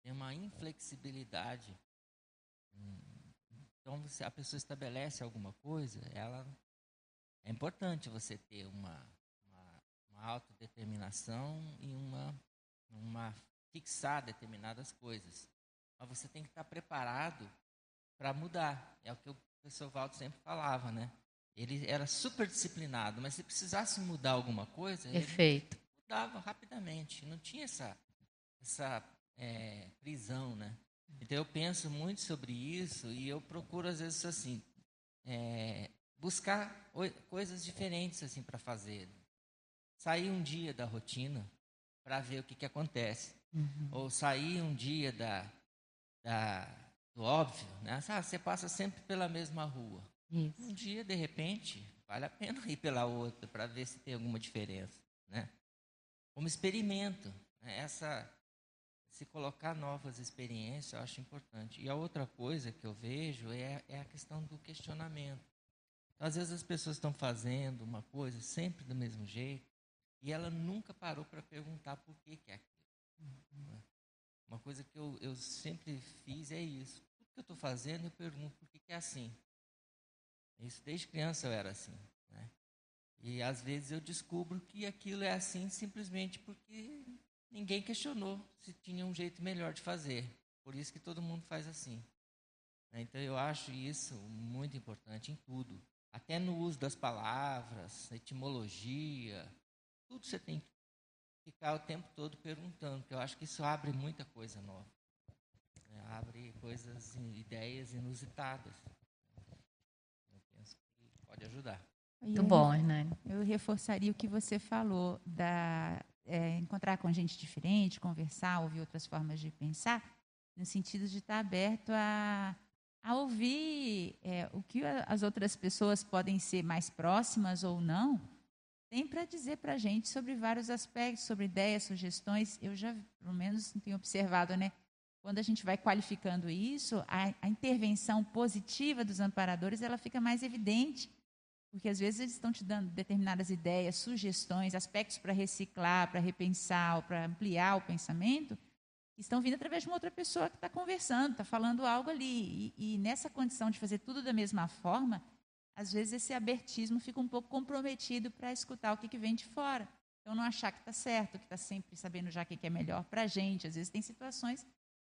Tem uma inflexibilidade. Então, se a pessoa estabelece alguma coisa, é importante você ter uma autodeterminação e uma fixar determinadas coisas. Mas você tem que estar preparado para mudar. É o que o professor Valdo sempre falava, né? Ele era super disciplinado, mas se precisasse mudar alguma coisa, ele mudava rapidamente. Não tinha essa prisão, né? Então, eu penso muito sobre isso e eu procuro, às vezes, assim, buscar coisas diferentes assim, para fazer. Sair um dia da rotina para ver o que acontece. Uhum. Ou sair um dia do óbvio, né? Ah, você passa sempre pela mesma rua. Isso. Um dia, de repente, vale a pena ir pela outra para ver se tem alguma diferença, né? Como experimento, né? Se colocar novas experiências, eu acho importante. E a outra coisa que eu vejo é a questão do questionamento. Às vezes as pessoas estão fazendo uma coisa sempre do mesmo jeito e ela nunca parou para perguntar por que é aquilo. Uhum. Uma coisa que eu sempre fiz é isso. Tudo que eu estou fazendo, eu pergunto por que é assim. Isso desde criança eu era assim, né? E às vezes eu descubro que aquilo é assim simplesmente porque ninguém questionou se tinha um jeito melhor de fazer. Por isso que todo mundo faz assim. Então eu acho isso muito importante em tudo. Até no uso das palavras, etimologia, tudo você tem que ficar o tempo todo perguntando, porque eu acho que isso abre muita coisa nova. Abre coisas, ideias inusitadas. Eu penso que pode ajudar. Muito bom, Hernani. Eu reforçaria o que você falou, encontrar com gente diferente, conversar, ouvir outras formas de pensar, no sentido de estar aberto a ouvir o que as outras pessoas podem ser mais próximas ou não, tem para dizer para a gente sobre vários aspectos, sobre ideias, sugestões. Eu já, pelo menos, tenho observado, né? Quando a gente vai qualificando isso, a intervenção positiva dos amparadores ela fica mais evidente, porque às vezes eles estão te dando determinadas ideias, sugestões, aspectos para reciclar, para repensar, para ampliar o pensamento, estão vindo através de uma outra pessoa que está conversando, está falando algo ali. E nessa condição de fazer tudo da mesma forma, às vezes esse abertismo fica um pouco comprometido para escutar o que vem de fora. Então, não achar que está certo, que está sempre sabendo já o que é melhor para a gente. Às vezes tem situações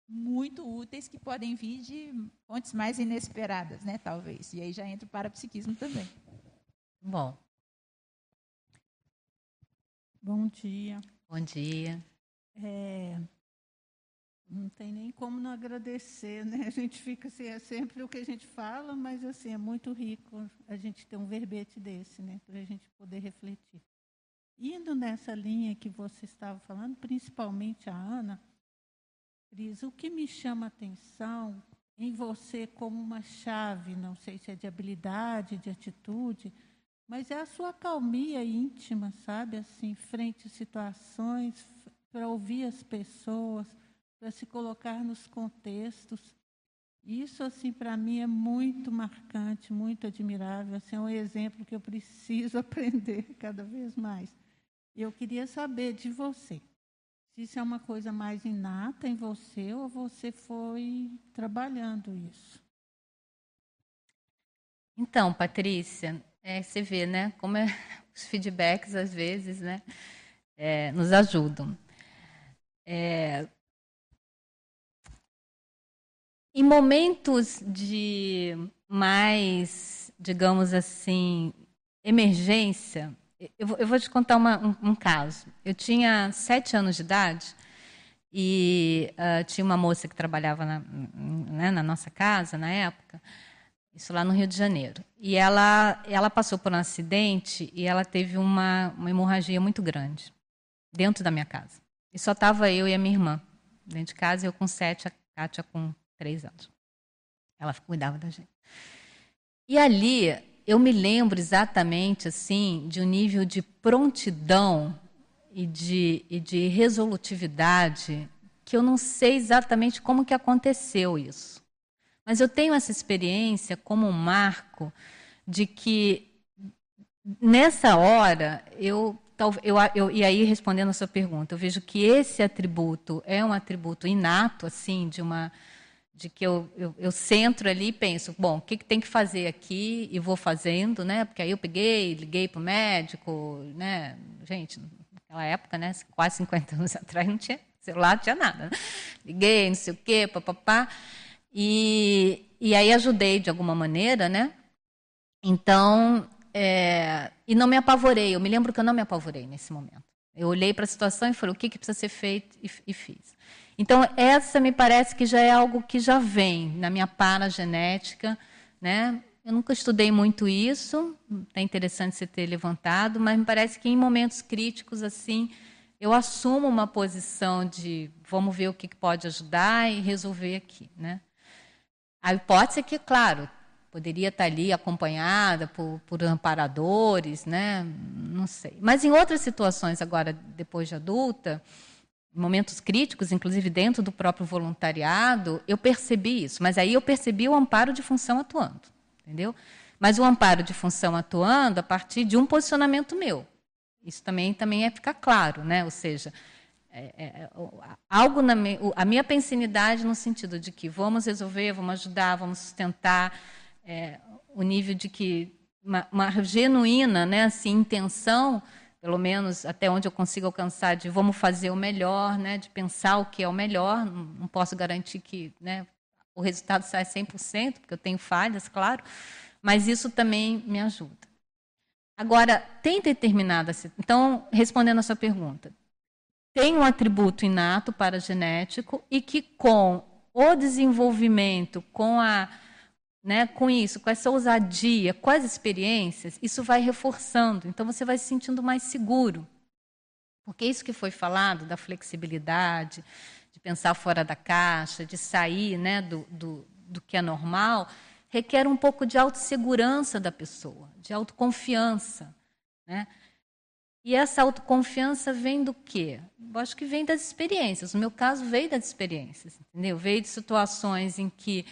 muito úteis que podem vir de fontes mais inesperadas, né, talvez. E aí já entra o parapsiquismo também. Bom dia. Bom dia. Não tem nem como não agradecer, né? A gente fica assim, é sempre o que a gente fala, mas assim, é muito rico a gente ter um verbete desse, né? Para a gente poder refletir. Indo nessa linha que você estava falando, principalmente a Ana, Cris, o que me chama a atenção em você como uma chave, não sei se é de habilidade, de atitude, mas é a sua calmia íntima, sabe? Assim, frente a situações, para ouvir as pessoas, para se colocar nos contextos. Isso, assim, para mim é muito marcante, muito admirável. Assim, é um exemplo que eu preciso aprender cada vez mais. Eu queria saber de você, se isso é uma coisa mais inata em você ou você foi trabalhando isso. Então, Patrícia, você vê, né, como os feedbacks, às vezes, né, nos ajudam. Em momentos de mais, digamos assim, emergência, eu vou te contar um caso. Eu tinha 7 anos de idade e tinha uma moça que trabalhava na nossa casa, na época, isso lá no Rio de Janeiro. E ela passou por um acidente e ela teve uma hemorragia muito grande dentro da minha casa. E só estava eu e a minha irmã dentro de casa, eu com 7, a Kátia com 3 anos. Ela cuidava da gente. E ali, eu me lembro exatamente assim, de um nível de prontidão e de resolutividade que eu não sei exatamente como que aconteceu isso. Mas eu tenho essa experiência como um marco de que, nessa hora, e aí, respondendo a sua pergunta, eu vejo que esse atributo é um atributo inato, assim, de que eu centro ali e penso, bom, o que tem que fazer aqui e vou fazendo, né? Porque aí eu peguei, liguei para o médico, né? Gente, naquela época, né? Quase 50 anos atrás, não tinha celular, não tinha nada. Né? Liguei, não sei o quê, papapá. E aí ajudei de alguma maneira, né? Então, e não me apavorei. Eu me lembro que eu não me apavorei nesse momento. Eu olhei para a situação e falei, o que precisa ser feito? E fiz. Então, essa me parece que já é algo que já vem na minha paragenética, né? Eu nunca estudei muito isso, é interessante você ter levantado, mas me parece que em momentos críticos, assim, eu assumo uma posição de vamos ver o que pode ajudar e resolver aqui, né? A hipótese é que, claro, poderia estar ali acompanhada por amparadores, né? Não sei. Mas em outras situações, agora, depois de adulta, momentos críticos, inclusive dentro do próprio voluntariado, eu percebi isso. Mas aí eu percebi o amparo de função atuando, entendeu? Mas o amparo de função atuando a partir de um posicionamento meu. Isso também ficar claro, né? Ou seja, algo a minha pensinidade no sentido de que vamos resolver, vamos ajudar, vamos sustentar o nível de que uma genuína, né, assim, intenção, pelo menos até onde eu consigo alcançar, de vamos fazer o melhor, né, de pensar o que é o melhor. Não posso garantir que, né, o resultado saia 100%, porque eu tenho falhas, claro, mas isso também me ajuda. Agora, tem determinada... Então, respondendo a sua pergunta, tem um atributo inato paragenético e que com o desenvolvimento, né, com isso, com essa ousadia, com as experiências, isso vai reforçando. Então, você vai se sentindo mais seguro. Porque isso que foi falado, da flexibilidade, de pensar fora da caixa, de sair, né, do que é normal, requer um pouco de autossegurança da pessoa, de autoconfiança. Né? E essa autoconfiança vem do quê? Eu acho que vem das experiências. No meu caso, veio das experiências. Entendeu? Veio de situações em que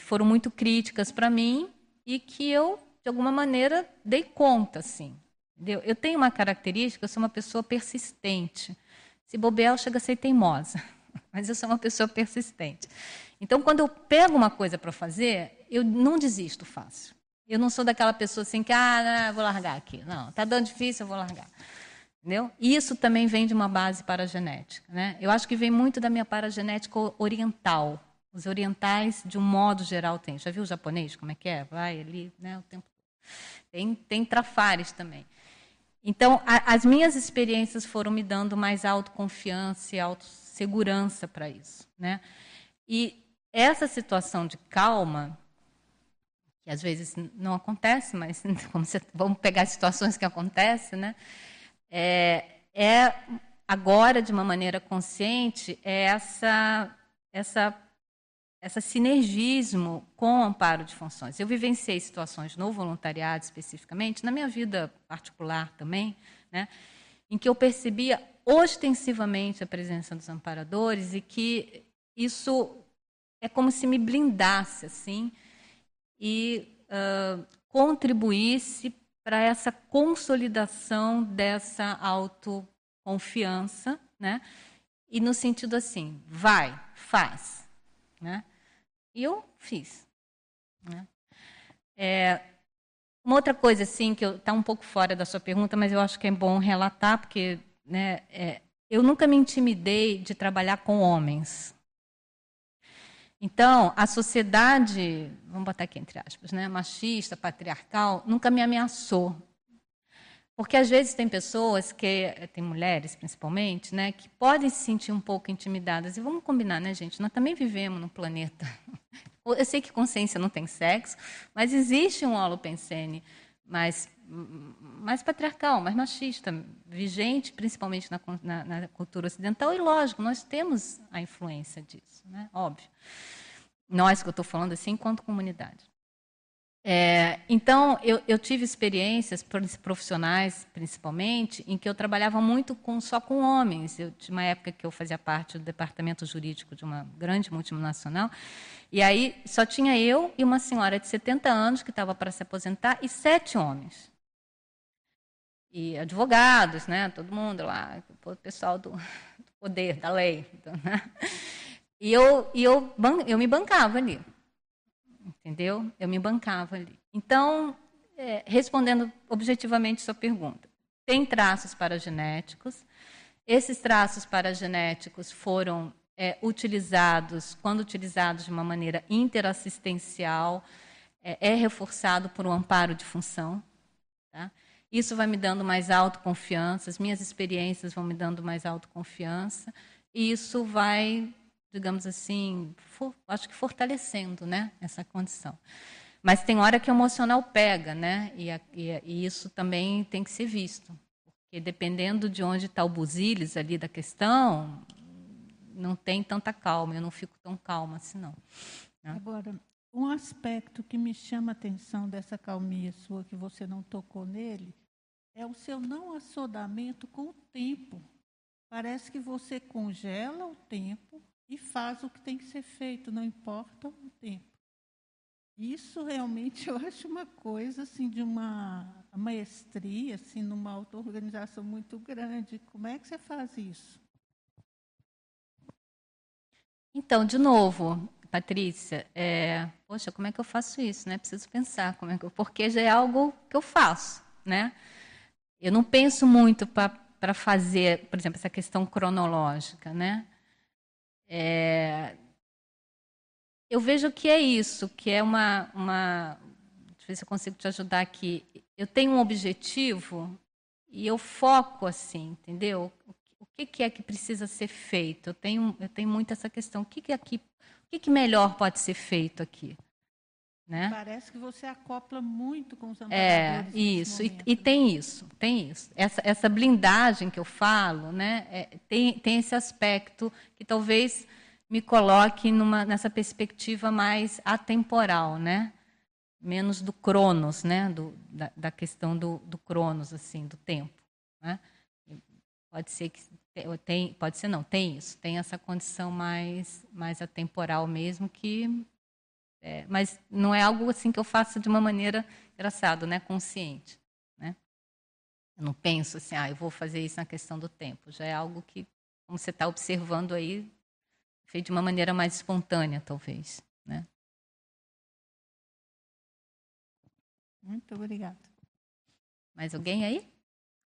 foram muito críticas para mim e que eu, de alguma maneira, dei conta, assim. Entendeu? Eu tenho uma característica, eu sou uma pessoa persistente. Se bobear, eu chego a ser teimosa, mas eu sou uma pessoa persistente. Então, quando eu pego uma coisa para fazer, eu não desisto fácil. Eu não sou daquela pessoa assim que, não, vou largar aqui. Não, está dando difícil, eu vou largar. Entendeu? Isso também vem de uma base paragenética, né? Eu acho que vem muito da minha paragenética oriental. Os orientais, de um modo geral, têm. Já viu o japonês, como é que é? Vai ali, né, o tempo todo. Tem trafares também. Então, as minhas experiências foram me dando mais autoconfiança e autossegurança para isso, né? E essa situação de calma, que às vezes não acontece, mas vamos pegar as situações que acontecem, né? Agora, de uma maneira consciente, é essa esse sinergismo com o amparo de funções. Eu vivenciei situações no voluntariado, especificamente, na minha vida particular também, né, em que eu percebia ostensivamente a presença dos amparadores e que isso é como se me blindasse, assim, e contribuísse para essa consolidação dessa autoconfiança, né, e no sentido assim, vai, faz, né? E eu fiz, né? Uma outra coisa assim que está um pouco fora da sua pergunta, mas eu acho que é bom relatar, porque, né, eu nunca me intimidei de trabalhar com homens. Então, a sociedade, vamos botar aqui entre aspas, né, machista, patriarcal, nunca me ameaçou. Porque às vezes tem pessoas que, tem mulheres principalmente, né, que podem se sentir um pouco intimidadas. E vamos combinar, né, gente? Nós também vivemos num planeta. Eu sei que consciência não tem sexo, mas existe um holopensene mais patriarcal, mais machista, vigente principalmente na cultura ocidental. E lógico, nós temos a influência disso, né? Óbvio. Nós, que eu estou falando assim, enquanto comunidade. Então, eu tive experiências profissionais, principalmente, em que eu trabalhava muito só com homens. Eu tinha uma época que eu fazia parte do departamento jurídico de uma grande multinacional, e aí só tinha eu e uma senhora de 70 anos, que estava para se aposentar, e 7 homens. E advogados, né, todo mundo lá, o pessoal do poder, da lei. Então, né? E eu me bancava ali. Entendeu? Eu me bancava ali. Então, respondendo objetivamente sua pergunta, tem traços paragenéticos. Esses traços paragenéticos foram utilizados, quando utilizados de uma maneira interassistencial, é reforçado por um amparo de função. Tá? Isso vai me dando mais autoconfiança, as minhas experiências vão me dando mais autoconfiança, e isso vai, digamos assim, acho que fortalecendo, né, essa condição. Mas tem hora que o emocional pega, né, e isso também tem que ser visto. Porque dependendo de onde está o buziles ali da questão, não tem tanta calma, eu não fico tão calma assim, não. Agora, um aspecto que me chama a atenção dessa calmia sua, que você não tocou nele, é o seu não assodamento com o tempo. Parece que você congela o tempo e faz o que tem que ser feito, não importa o tempo. Isso realmente eu acho uma coisa assim, de uma maestria, assim, numa auto-organização muito grande. Como é que você faz isso? Então, de novo, Patrícia, poxa, como é que eu faço isso, né? Preciso pensar como é que eu, porque já é algo que eu faço, né? Eu não penso muito para fazer, por exemplo, essa questão cronológica, né? Eu vejo que é isso, que é deixa eu ver se eu consigo te ajudar aqui. Eu tenho um objetivo e eu foco assim, entendeu? O que é que precisa ser feito? Eu tenho muito essa questão. O que melhor pode ser feito aqui? Né? Parece que você acopla muito com os amparadores. Isso, e tem isso. Essa blindagem que eu falo, né, tem esse aspecto que talvez me coloque nessa perspectiva mais atemporal, né? Menos do cronos, né? Da questão do cronos, assim, do tempo. Né? Pode ser que pode ser não, tem isso, tem essa condição mais atemporal mesmo que. Mas não é algo assim que eu faço de uma maneira, engraçado, né, consciente, né? Eu não penso assim, eu vou fazer isso na questão do tempo. Já é algo que, como você está observando aí, feito de uma maneira mais espontânea, talvez, né? Muito obrigada. Mais alguém aí?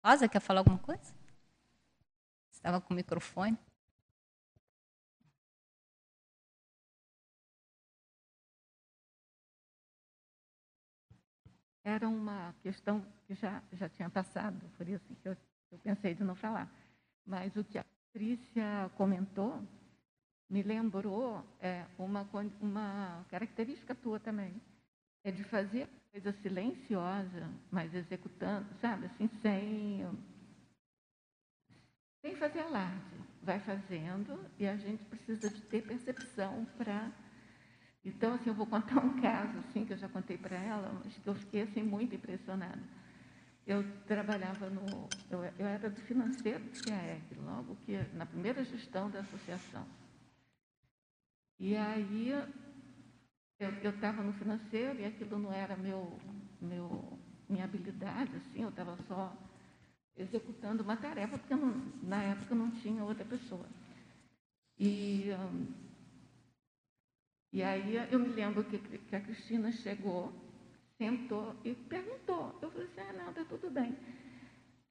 Rosa, quer falar alguma coisa? Estava com o microfone. Era uma questão que já tinha passado, por isso que eu pensei de não falar. Mas o que a Patrícia comentou me lembrou uma característica tua também. É de fazer coisa silenciosa, mas executando, sabe, assim, sem fazer alarde. Vai fazendo e a gente precisa de ter percepção para Então, assim, eu vou contar um caso, assim, que eu já contei para ela, mas que eu fiquei, assim, muito impressionada. Eu trabalhava no... Eu era do financeiro do CAEG, logo que... na primeira gestão da associação. E aí, eu estava no financeiro e aquilo não era minha habilidade, assim, eu estava só executando uma tarefa, porque na época não tinha outra pessoa. E aí eu me lembro que a Cristina chegou, sentou e perguntou. Eu falei assim, não, está tudo bem.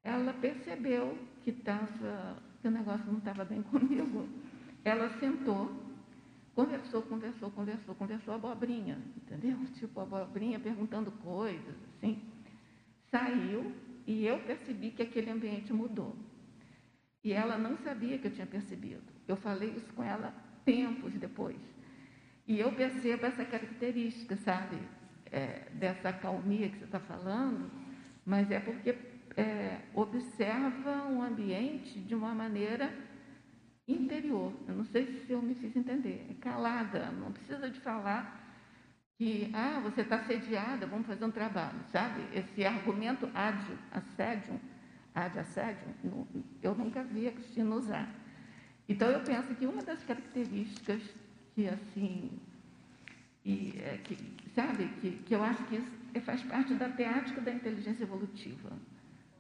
Ela percebeu que o negócio não estava bem comigo. Ela sentou, conversou abobrinha, entendeu? Tipo abobrinha, perguntando coisas, assim. Saiu e eu percebi que aquele ambiente mudou. E ela não sabia que eu tinha percebido. Eu falei isso com ela tempos depois. E eu percebo essa característica, sabe, dessa acalmia que você está falando, mas é porque observa um ambiente de uma maneira interior. Eu não sei se eu me fiz entender. É calada, não precisa de falar que, você está assediada, vamos fazer um trabalho, sabe? Esse argumento assédio, eu nunca vi a Cristina usar. Então, eu penso que uma das características que assim, que eu acho que isso faz parte da teática da inteligência evolutiva,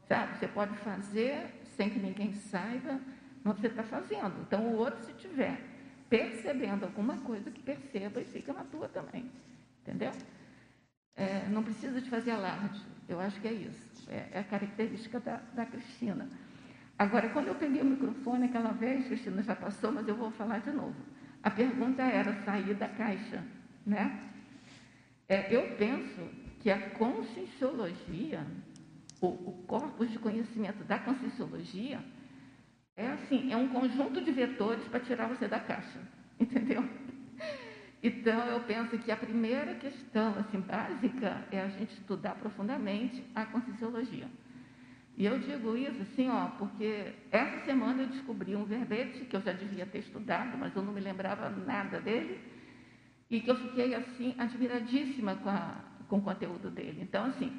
sabe? Você pode fazer sem que ninguém saiba, mas você está fazendo. Então, o outro, se tiver percebendo alguma coisa, que perceba e fica na tua também, entendeu? Não precisa de fazer alarde, eu acho que é isso, é a característica da Cristina. Agora, quando eu peguei o microfone aquela vez, Cristina já passou, mas eu vou falar de novo. A pergunta era sair da caixa, né? Eu penso que a conscienciologia, o corpus de conhecimento da conscienciologia, é um conjunto de vetores para tirar você da caixa, entendeu? Então, eu penso que a primeira questão assim, básica é a gente estudar profundamente a conscienciologia. E eu digo isso assim, porque essa semana eu descobri um verbete que eu já devia ter estudado, mas eu não me lembrava nada dele, e que eu fiquei, assim, admiradíssima com o conteúdo dele. Então, assim,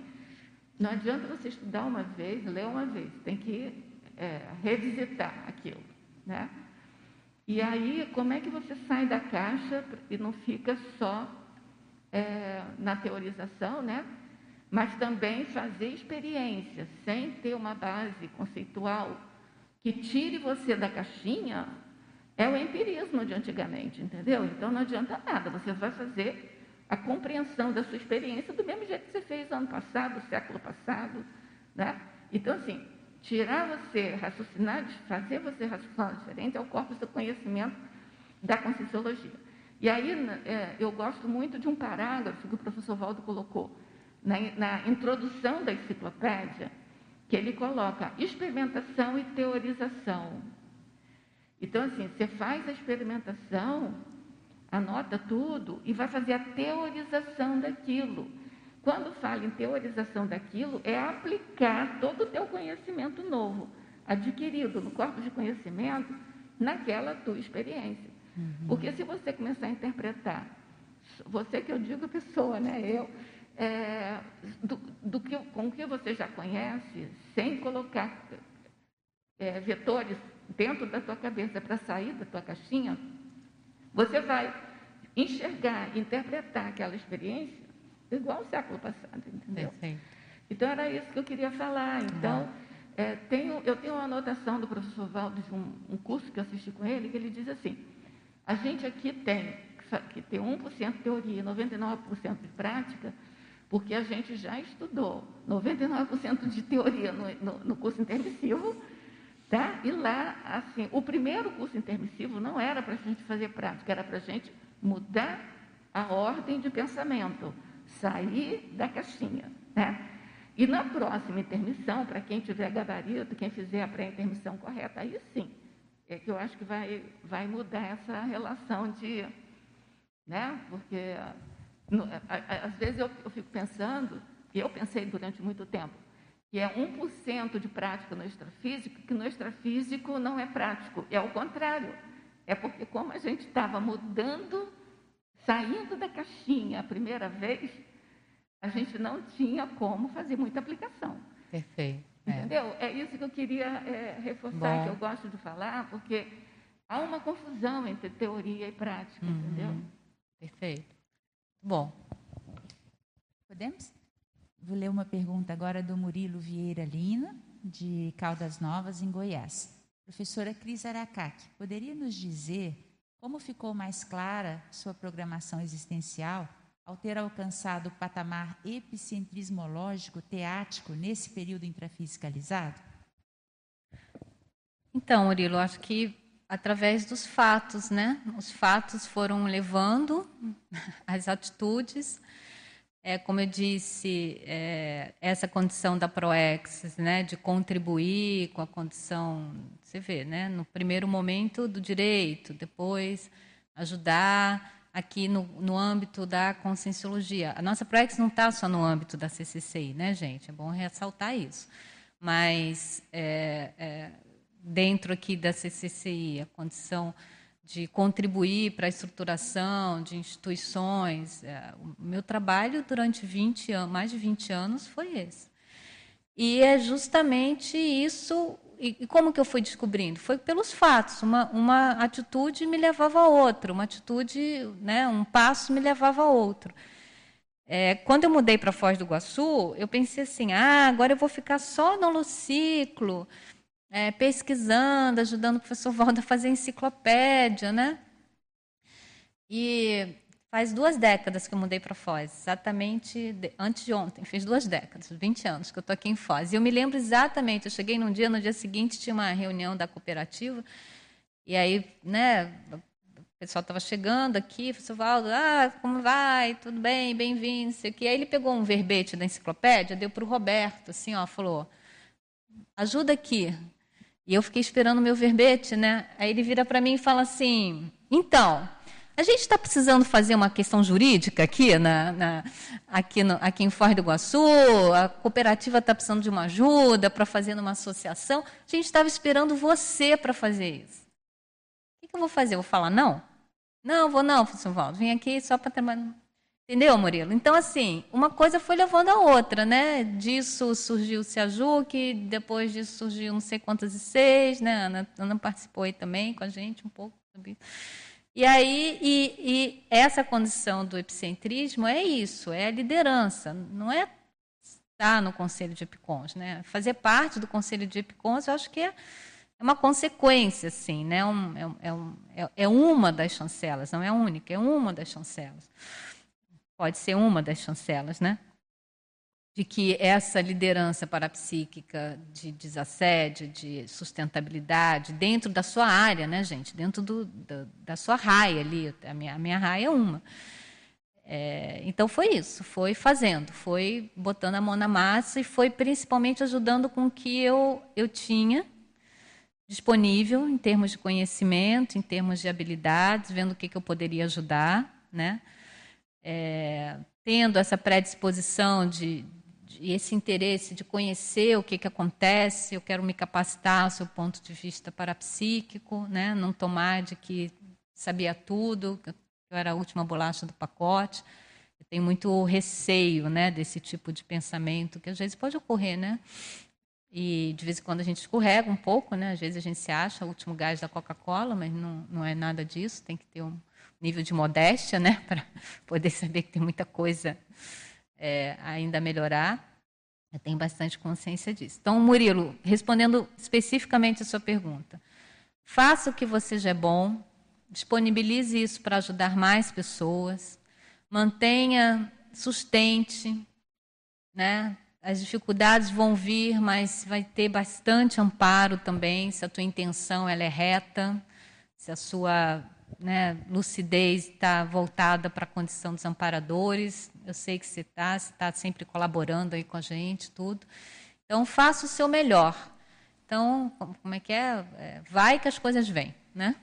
não adianta você estudar uma vez, ler uma vez, tem que revisitar aquilo, né? E aí, como é que você sai da caixa e não fica só na teorização, né? Mas também fazer experiência, sem ter uma base conceitual que tire você da caixinha, é o empirismo de antigamente, entendeu? Então, não adianta nada, você vai fazer a compreensão da sua experiência do mesmo jeito que você fez ano passado, século passado, né? Então, assim, fazer você raciocinar diferente é o corpus do conhecimento da conscienciologia. E aí, eu gosto muito de um parágrafo que o professor Valdo colocou, na introdução da enciclopédia, que ele coloca experimentação e teorização. Então, assim, você faz a experimentação, anota tudo e vai fazer a teorização daquilo. Quando fala em teorização daquilo, é aplicar todo o teu conhecimento novo, adquirido no corpo de conhecimento, naquela tua experiência. Porque se você começar a interpretar, você que eu digo a pessoa, né, eu... com o que você já conhece, sem colocar vetores dentro da tua cabeça para sair da tua caixinha, você vai enxergar, interpretar aquela experiência igual ao século passado, entendeu? Perfeito. Então, era isso que eu queria falar. Então, eu tenho uma anotação do professor Valdo de um curso que eu assisti com ele, que ele diz assim, a gente aqui tem que ter 1% de teoria e 99% de prática, porque a gente já estudou 99% de teoria no curso intermissivo, tá? E lá, assim, o primeiro curso intermissivo não era para a gente fazer prática, era para a gente mudar a ordem de pensamento, sair da caixinha, né? E na próxima intermissão, para quem tiver gabarito, quem fizer a pré-intermissão correta, aí sim, é que eu acho que vai mudar essa relação de... né? Porque... às vezes eu fico pensando, e eu pensei durante muito tempo, que é 1% de prática no extrafísico, que no extrafísico não é prático, é o contrário. É porque como a gente estava mudando, saindo da caixinha a primeira vez, a gente não tinha como fazer muita aplicação. Perfeito. Entendeu? É isso que eu queria reforçar, que eu gosto de falar, porque há uma confusão entre teoria e prática, entendeu? Perfeito. Bom, podemos? Vou ler uma pergunta agora do Murilo Vieira Lina, de Caldas Novas, em Goiás. Professora Cris Aracaki, poderia nos dizer como ficou mais clara sua programação existencial ao ter alcançado o patamar epicentrismológico teático nesse período intrafiscalizado? Então, Murilo, acho que através dos fatos, né? Os fatos foram levando as atitudes. Como eu disse, essa condição da Proexis, né, de contribuir com a condição, você vê, né, no primeiro momento do direito, depois ajudar aqui no âmbito da Conscienciologia. A nossa Proexis não está só no âmbito da CCCI, né, gente? É bom ressaltar isso. Mas dentro aqui da CCCI, a condição de contribuir para a estruturação de instituições. O meu trabalho durante mais de 20 anos foi esse. E é justamente isso. E como que eu fui descobrindo? Foi pelos fatos. Uma atitude me levava a outra, uma atitude, né, um passo me levava a outro. Quando eu mudei para Foz do Iguaçu, eu pensei assim, agora eu vou ficar só no holociclo, pesquisando, ajudando o professor Waldo a fazer enciclopédia, né? E faz 2 décadas que eu mudei para Foz, exatamente antes de ontem, fez 2 décadas, 20 anos que eu estou aqui em Foz. E eu me lembro exatamente, eu cheguei num dia, no dia seguinte tinha uma reunião da cooperativa, e aí, né, o pessoal estava chegando aqui, o professor Waldo, como vai, tudo bem, bem-vindo, não sei o quê. Aí ele pegou um verbete da enciclopédia, deu para o Roberto, assim, ó, falou, ajuda aqui. E eu fiquei esperando o meu verbete, né? Aí ele vira para mim e fala assim, então, a gente está precisando fazer uma questão jurídica aqui, aqui em Foz do Iguaçu, a cooperativa está precisando de uma ajuda para fazer uma associação, a gente estava esperando você para fazer isso. O que eu vou fazer? Eu vou falar não? Não, vou não, professor Valdo, vim aqui só para trabalhar. Entendeu, Murilo? Então, assim, uma coisa foi levando a outra, né? Disso surgiu o SEAJUC, depois disso surgiu não sei quantas e seis, né? Ana participou aí também com a gente um pouco. E aí, e essa condição do epicentrismo é isso, é a liderança, não é estar no Conselho de EPICONS, né? Fazer parte do Conselho de EPICONS, eu acho que é uma consequência, assim, né? É uma das chancelas, não é a única, é uma das chancelas. Pode ser uma das chancelas, né? De que essa liderança parapsíquica de desassédio, de sustentabilidade, dentro da sua área, né, gente? Dentro da sua raia ali, a minha raia é uma. Então, foi isso, foi fazendo, foi botando a mão na massa e foi principalmente ajudando com o que eu tinha disponível em termos de conhecimento, em termos de habilidades, vendo o que eu poderia ajudar, né? Tendo essa predisposição de esse interesse de conhecer o que acontece, eu quero me capacitar ao seu ponto de vista parapsíquico, né? Não tomar de que sabia tudo, que eu era a última bolacha do pacote. Eu tenho muito receio, né, desse tipo de pensamento, que às vezes pode ocorrer, né? E de vez em quando a gente escorrega um pouco, né? Às vezes a gente se acha o último gás da Coca-Cola, mas não é nada disso, tem que ter um nível de modéstia, né, para poder saber que tem muita coisa ainda a melhorar. Eu tenho bastante consciência disso. Então, Murilo, respondendo especificamente a sua pergunta, faça o que você já é bom, disponibilize isso para ajudar mais pessoas, mantenha, sustente, né? As dificuldades vão vir, mas vai ter bastante amparo também, se a tua intenção ela é reta, se a sua, né, lucidez está voltada para a condição dos amparadores. Eu sei que você está sempre colaborando aí com a gente, tudo. Então, faça o seu melhor. Então, como é que é? Vai que as coisas vêm, né?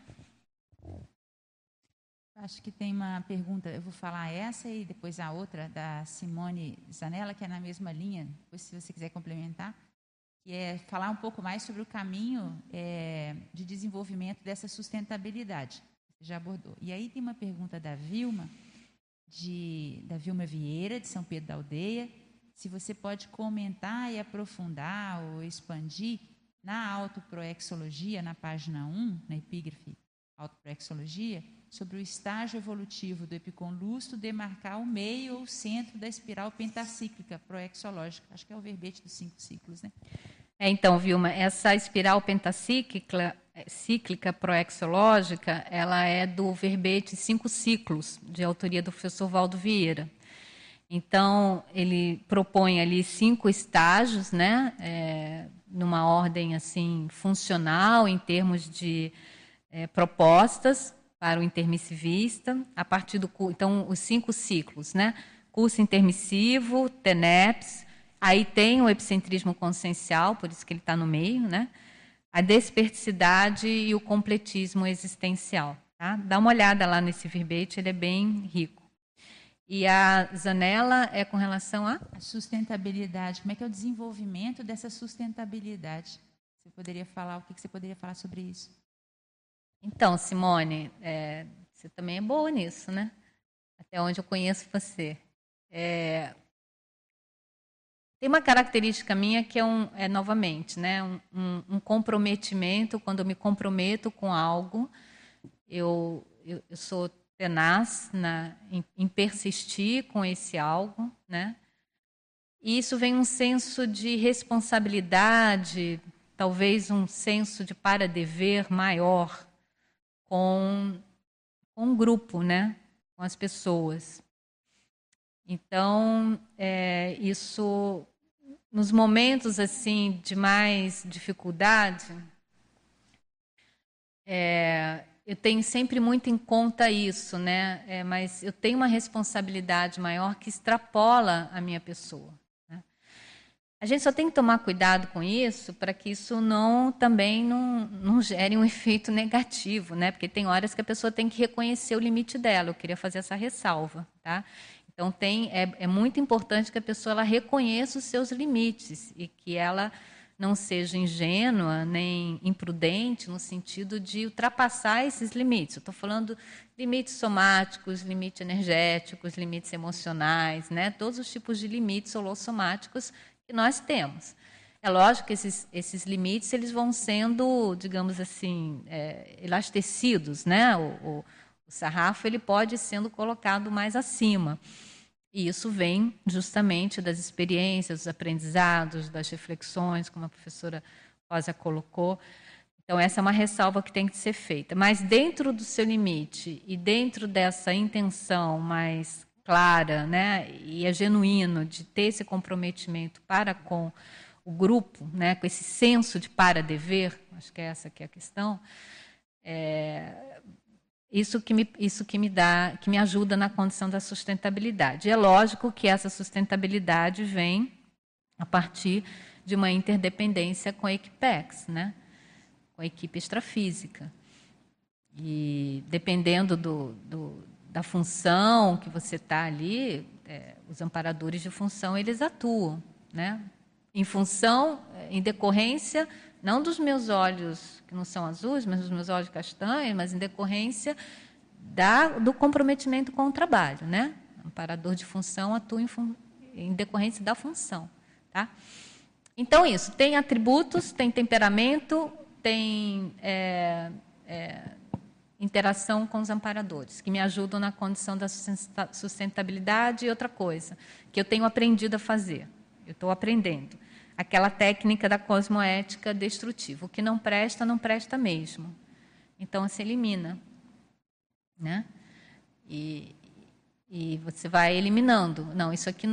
Acho que tem uma pergunta, eu vou falar essa e depois a outra, da Simone Zanella, que é na mesma linha, depois se você quiser complementar, que é falar um pouco mais sobre o caminho de desenvolvimento dessa sustentabilidade. Já abordou. E aí tem uma pergunta da Vilma, da Vilma Vieira, de São Pedro da Aldeia, se você pode comentar e aprofundar ou expandir na autoproexologia, na página 1, na epígrafe autoproexologia, sobre o estágio evolutivo do epicônlusto demarcar o meio ou centro da espiral pentacíclica proexológica. Acho que é o verbete dos 5 ciclos, né? Então, Vilma, essa espiral pentacíclica proexológica, ela é do verbete 5 ciclos, de autoria do professor Valdo Vieira. Então, ele propõe ali 5 estágios, né? Numa ordem assim funcional, em termos de propostas para o intermissivista, a partir do então os 5 ciclos, né? Curso intermissivo, TENEPS, aí tem o epicentrismo consciencial, por isso que ele está no meio, né? A desperticidade e o completismo existencial. Tá? Dá uma olhada lá nesse verbete, ele é bem rico. E a Zanella é com relação à sustentabilidade. Como é que é o desenvolvimento dessa sustentabilidade? Você poderia falar, o que você poderia falar sobre isso? Então, Simone, você também é boa nisso, né? Até onde eu conheço você. Tem uma característica minha que é novamente, né? Um comprometimento. Quando eu me comprometo com algo, eu sou tenaz em persistir com esse algo, né? E isso vem um senso de responsabilidade, talvez um senso de para-dever maior com o grupo, né? Com as pessoas. Então, isso, nos momentos assim de mais dificuldade, eu tenho sempre muito em conta isso, né? Mas eu tenho uma responsabilidade maior que extrapola a minha pessoa, né? A gente só tem que tomar cuidado com isso para que isso não gere um efeito negativo, né? Porque tem horas que a pessoa tem que reconhecer o limite dela. Eu queria fazer essa ressalva, tá? Então, é muito importante que a pessoa reconheça os seus limites e que ela não seja ingênua nem imprudente no sentido de ultrapassar esses limites. Eu estou falando limites somáticos, limites energéticos, limites emocionais, né? Todos os tipos de limites holossomáticos que nós temos. É lógico que esses limites eles vão sendo, digamos assim, elastecidos, né? O sarrafo ele pode ir sendo colocado mais acima. E isso vem justamente das experiências, dos aprendizados, das reflexões, como a professora Rosa colocou. Então, essa é uma ressalva que tem que ser feita. Mas dentro do seu limite e dentro dessa intenção mais clara, né, e genuína de ter esse comprometimento para com o grupo, né, com esse senso de para-dever, acho que é essa que é a questão, Isso que me ajuda na condição da sustentabilidade. É lógico que essa sustentabilidade vem a partir de uma interdependência com a Equipex, né? Com a equipe extrafísica. E dependendo da função que você está ali, os amparadores de função eles atuam, né? Em decorrência, não dos meus olhos, que não são azuis, mas dos meus olhos castanhos, mas em decorrência do comprometimento com o trabalho, né? O amparador de função atua em decorrência da função, tá? Então, isso, tem atributos, tem temperamento, tem interação com os amparadores, que me ajudam na condição da sustentabilidade. E outra coisa que eu tenho aprendido a fazer, eu estou aprendendo, aquela técnica da cosmoética destrutiva. O que não presta, não presta mesmo. Então, se elimina, né? E você vai eliminando. Não, isso aqui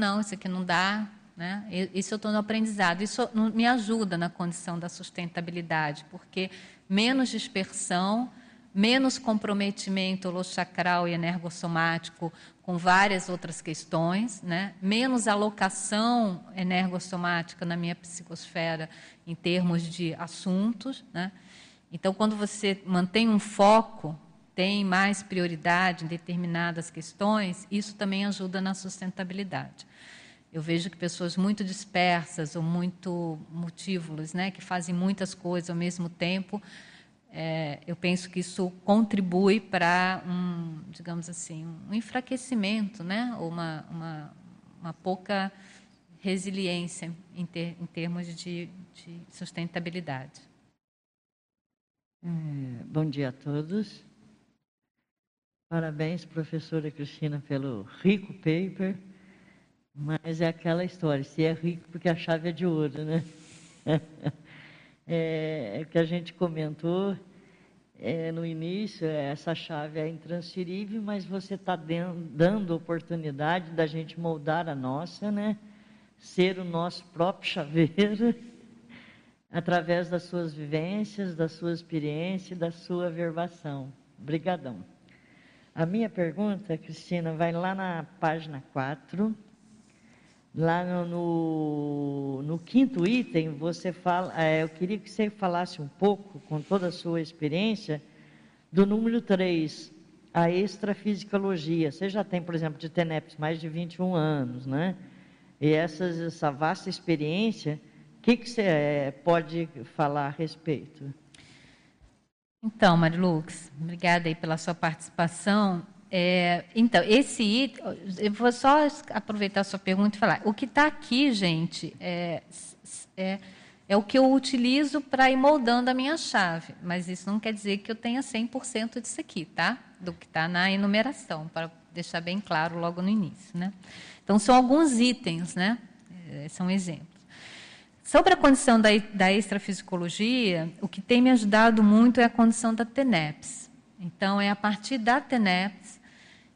não dá, né? Isso eu estou no aprendizado. Isso me ajuda na condição da sustentabilidade, porque menos dispersão, menos comprometimento holochacral e energossomático com várias outras questões, né? Menos alocação energossomática na minha psicosfera em termos de assuntos, né? Então, quando você mantém um foco, tem mais prioridade em determinadas questões, isso também ajuda na sustentabilidade. Eu vejo que pessoas muito dispersas ou muito multívolas, né, que fazem muitas coisas ao mesmo tempo, eu penso que isso contribui para um, digamos assim, um enfraquecimento, né? Ou uma pouca resiliência em termos de sustentabilidade. Bom dia a todos. Parabéns, professora Cristina, pelo rico paper, mas é aquela história, se é rico porque a chave é de ouro, né? O que a gente comentou no início, essa chave é intransferível, mas você está dando oportunidade da gente moldar a nossa, né? Ser o nosso próprio chaveiro, através das suas vivências, da sua experiência, da sua verbação. Obrigadão. A minha pergunta, Cristina, vai lá na página 4, lá no quinto item, você fala, eu queria que você falasse um pouco, com toda a sua experiência, do número 3, a extrafisicologia. Você já tem, por exemplo, de TENEPS, mais de 21 anos, né? E essa vasta experiência, o que você pode falar a respeito? Então, Marilux, obrigada aí pela sua participação. Então, esse item, eu vou só aproveitar a sua pergunta e falar. O que está aqui, gente, é o que eu utilizo para ir moldando a minha chave, mas isso não quer dizer que eu tenha 100% disso aqui, tá? Do que está na enumeração, para deixar bem claro logo no início, né? Então, são alguns itens, né? São exemplos. Sobre a condição da extrafisicologia, o que tem me ajudado muito é a condição da TENEPS. Então, é a partir da TENEPS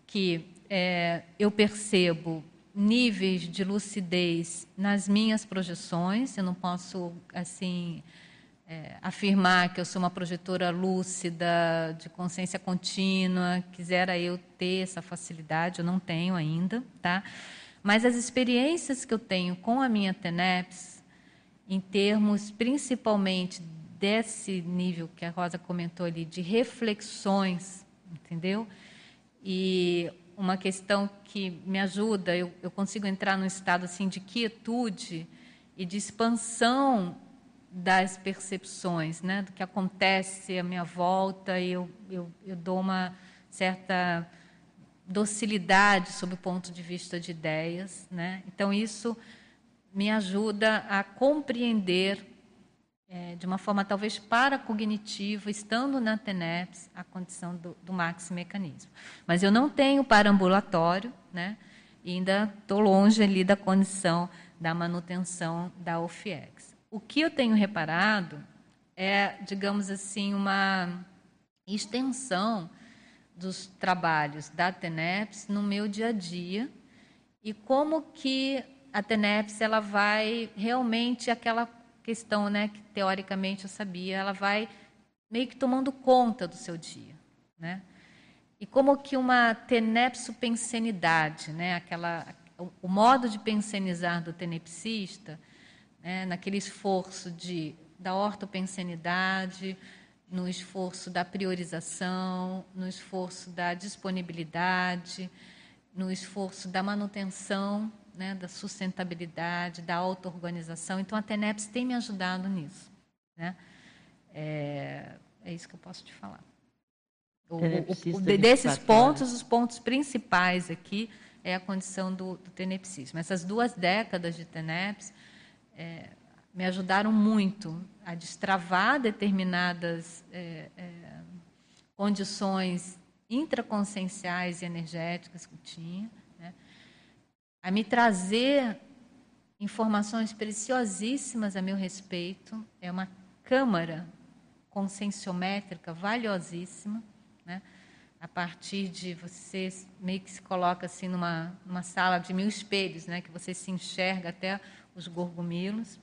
que eu percebo níveis de lucidez nas minhas projeções. Eu não posso, assim, afirmar que eu sou uma projetora lúcida, de consciência contínua. Quisera eu ter essa facilidade, eu não tenho ainda, tá? Mas as experiências que eu tenho com a minha TENEPS, em termos principalmente desse nível que a Rosa comentou ali, de reflexões, entendeu? E uma questão que me ajuda, eu consigo entrar num estado assim de quietude e de expansão das percepções, né? Do que acontece à minha volta, e eu dou uma certa docilidade sob o ponto de vista de ideias, né? Então, isso me ajuda a compreender, de uma forma talvez paracognitiva, estando na TENEPS, a condição do maximecanismo. Mas eu não tenho parambulatório, né? E ainda estou longe ali da condição da manutenção da OFIEX. O que eu tenho reparado é, digamos assim, uma extensão dos trabalhos da TENEPS no meu dia a dia, e como que a TENEPS, ela vai realmente, aquela questão, né, que teoricamente eu sabia, ela vai meio que tomando conta do seu dia, né? E como que uma tenepsopensenidade, né, o modo de pensenizar do tenepsista, né, naquele esforço da ortopensenidade, no esforço da priorização, no esforço da disponibilidade, no esforço da manutenção, né, da sustentabilidade, da auto-organização. Então, a TENEPS tem me ajudado nisso, né? É isso que eu posso te falar. Desses pontos, os pontos principais aqui é a condição do tenepsismo. Essas 2 décadas de TENEPS me ajudaram muito a destravar determinadas condições intraconscienciais e energéticas que eu tinha, a me trazer informações preciosíssimas a meu respeito. É uma câmara conscienciométrica valiosíssima, né? A partir de você meio que se coloca assim numa sala de 1000 espelhos, né? Que você se enxerga até os gorgomilos.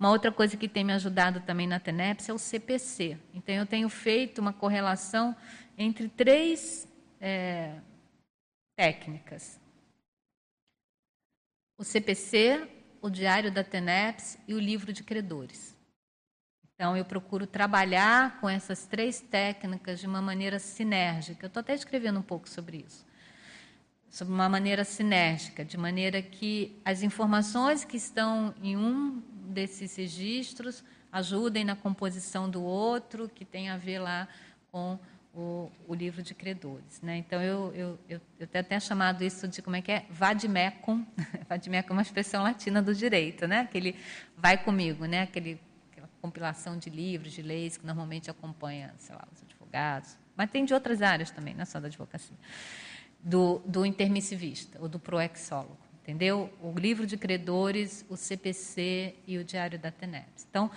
Uma outra coisa que tem me ajudado também na TENEPS é o CPC. Então, eu tenho feito uma correlação entre 3 técnicas. O CPC, o Diário da TENEPS e o Livro de Credores. Então, eu procuro trabalhar com essas 3 técnicas de uma maneira sinérgica. Eu estou até escrevendo um pouco sobre isso. Sobre uma maneira sinérgica, de maneira que as informações que estão em um desses registros ajudem na composição do outro, que tem a ver lá com o livro de credores, né? Então, eu tenho até chamado isso de, como é que é? Vademecum. Vademecum é uma expressão latina do direito, né? Aquele vai comigo, né? Aquela compilação de livros, de leis, que normalmente acompanha, sei lá, os advogados, mas tem de outras áreas também, não é só da advocacia, do intermissivista, ou do proexólogo, entendeu? O livro de credores, o CPC e o diário da TENEPS. Então,